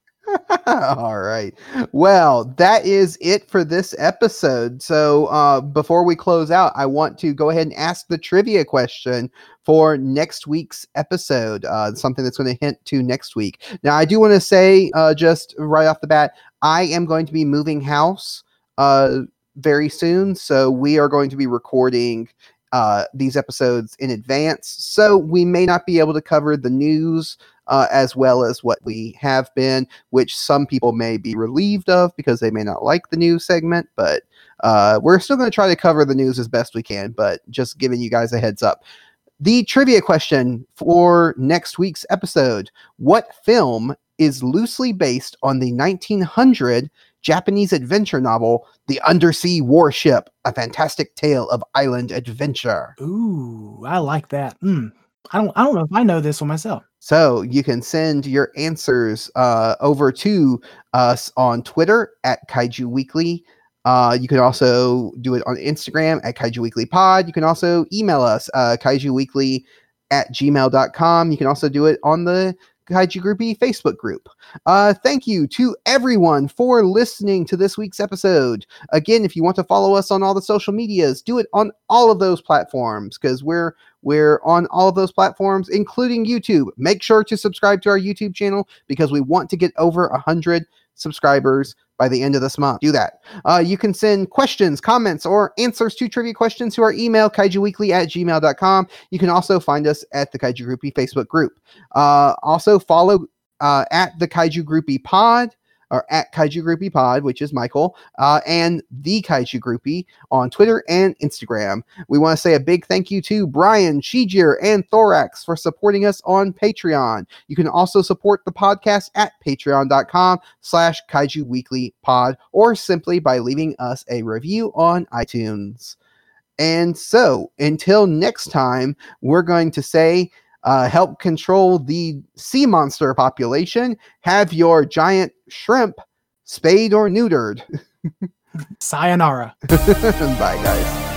All right. Well, that is it for this episode. So uh, before we close out, I want to go ahead and ask the trivia question for next week's episode, uh, something that's going to hint to next week. Now, I do want to say uh, just right off the bat, I am going to be moving house uh, very soon. So we are going to be recording uh, these episodes in advance. So we may not be able to cover the news Uh, as well as what we have been, which some people may be relieved of because they may not like the news segment, but uh, we're still going to try to cover the news as best we can, but just giving you guys a heads up. The trivia question for next week's episode: what film is loosely based on the nineteen hundred Japanese adventure novel, The Undersea Warship, A Fantastic Tale of Island Adventure? Ooh, I like that. Mm. I don't I don't know if I know this one myself. So you can send your answers uh, over to us on Twitter at Kaiju Weekly. Uh, you can also do it on Instagram at Kaiju Weekly Pod. You can also email us uh, Kaiju Weekly at gmail dot com. You can also do it on the Kaiju Groupie Facebook group. Uh, thank you to everyone for listening to this week's episode. Again, if you want to follow us on all the social medias, do it on all of those platforms, because we're we're on all of those platforms, including YouTube. Make sure to subscribe to our YouTube channel, because we want to get over one hundred subscribers by the end of this month. Do that. Uh, you can send questions, comments, or answers to trivia questions to our email, kaijuweekly at gmail dot com. You can also find us at the Kaiju Groupie Facebook group. Uh, also follow uh, at the Kaiju Groupie Pod, or at Kaiju Groupie Pod, which is Michael, uh, and the Kaiju Groupie on Twitter and Instagram. We want to say a big thank you to Brian, Shijir, and Thorax for supporting us on Patreon. You can also support the podcast at patreon.com slash Kaiju Weekly Pod, or simply by leaving us a review on iTunes. And so, until next time, we're going to say... Uh, help control the sea monster population. Have your giant shrimp spayed or neutered. Sayonara. Bye, guys.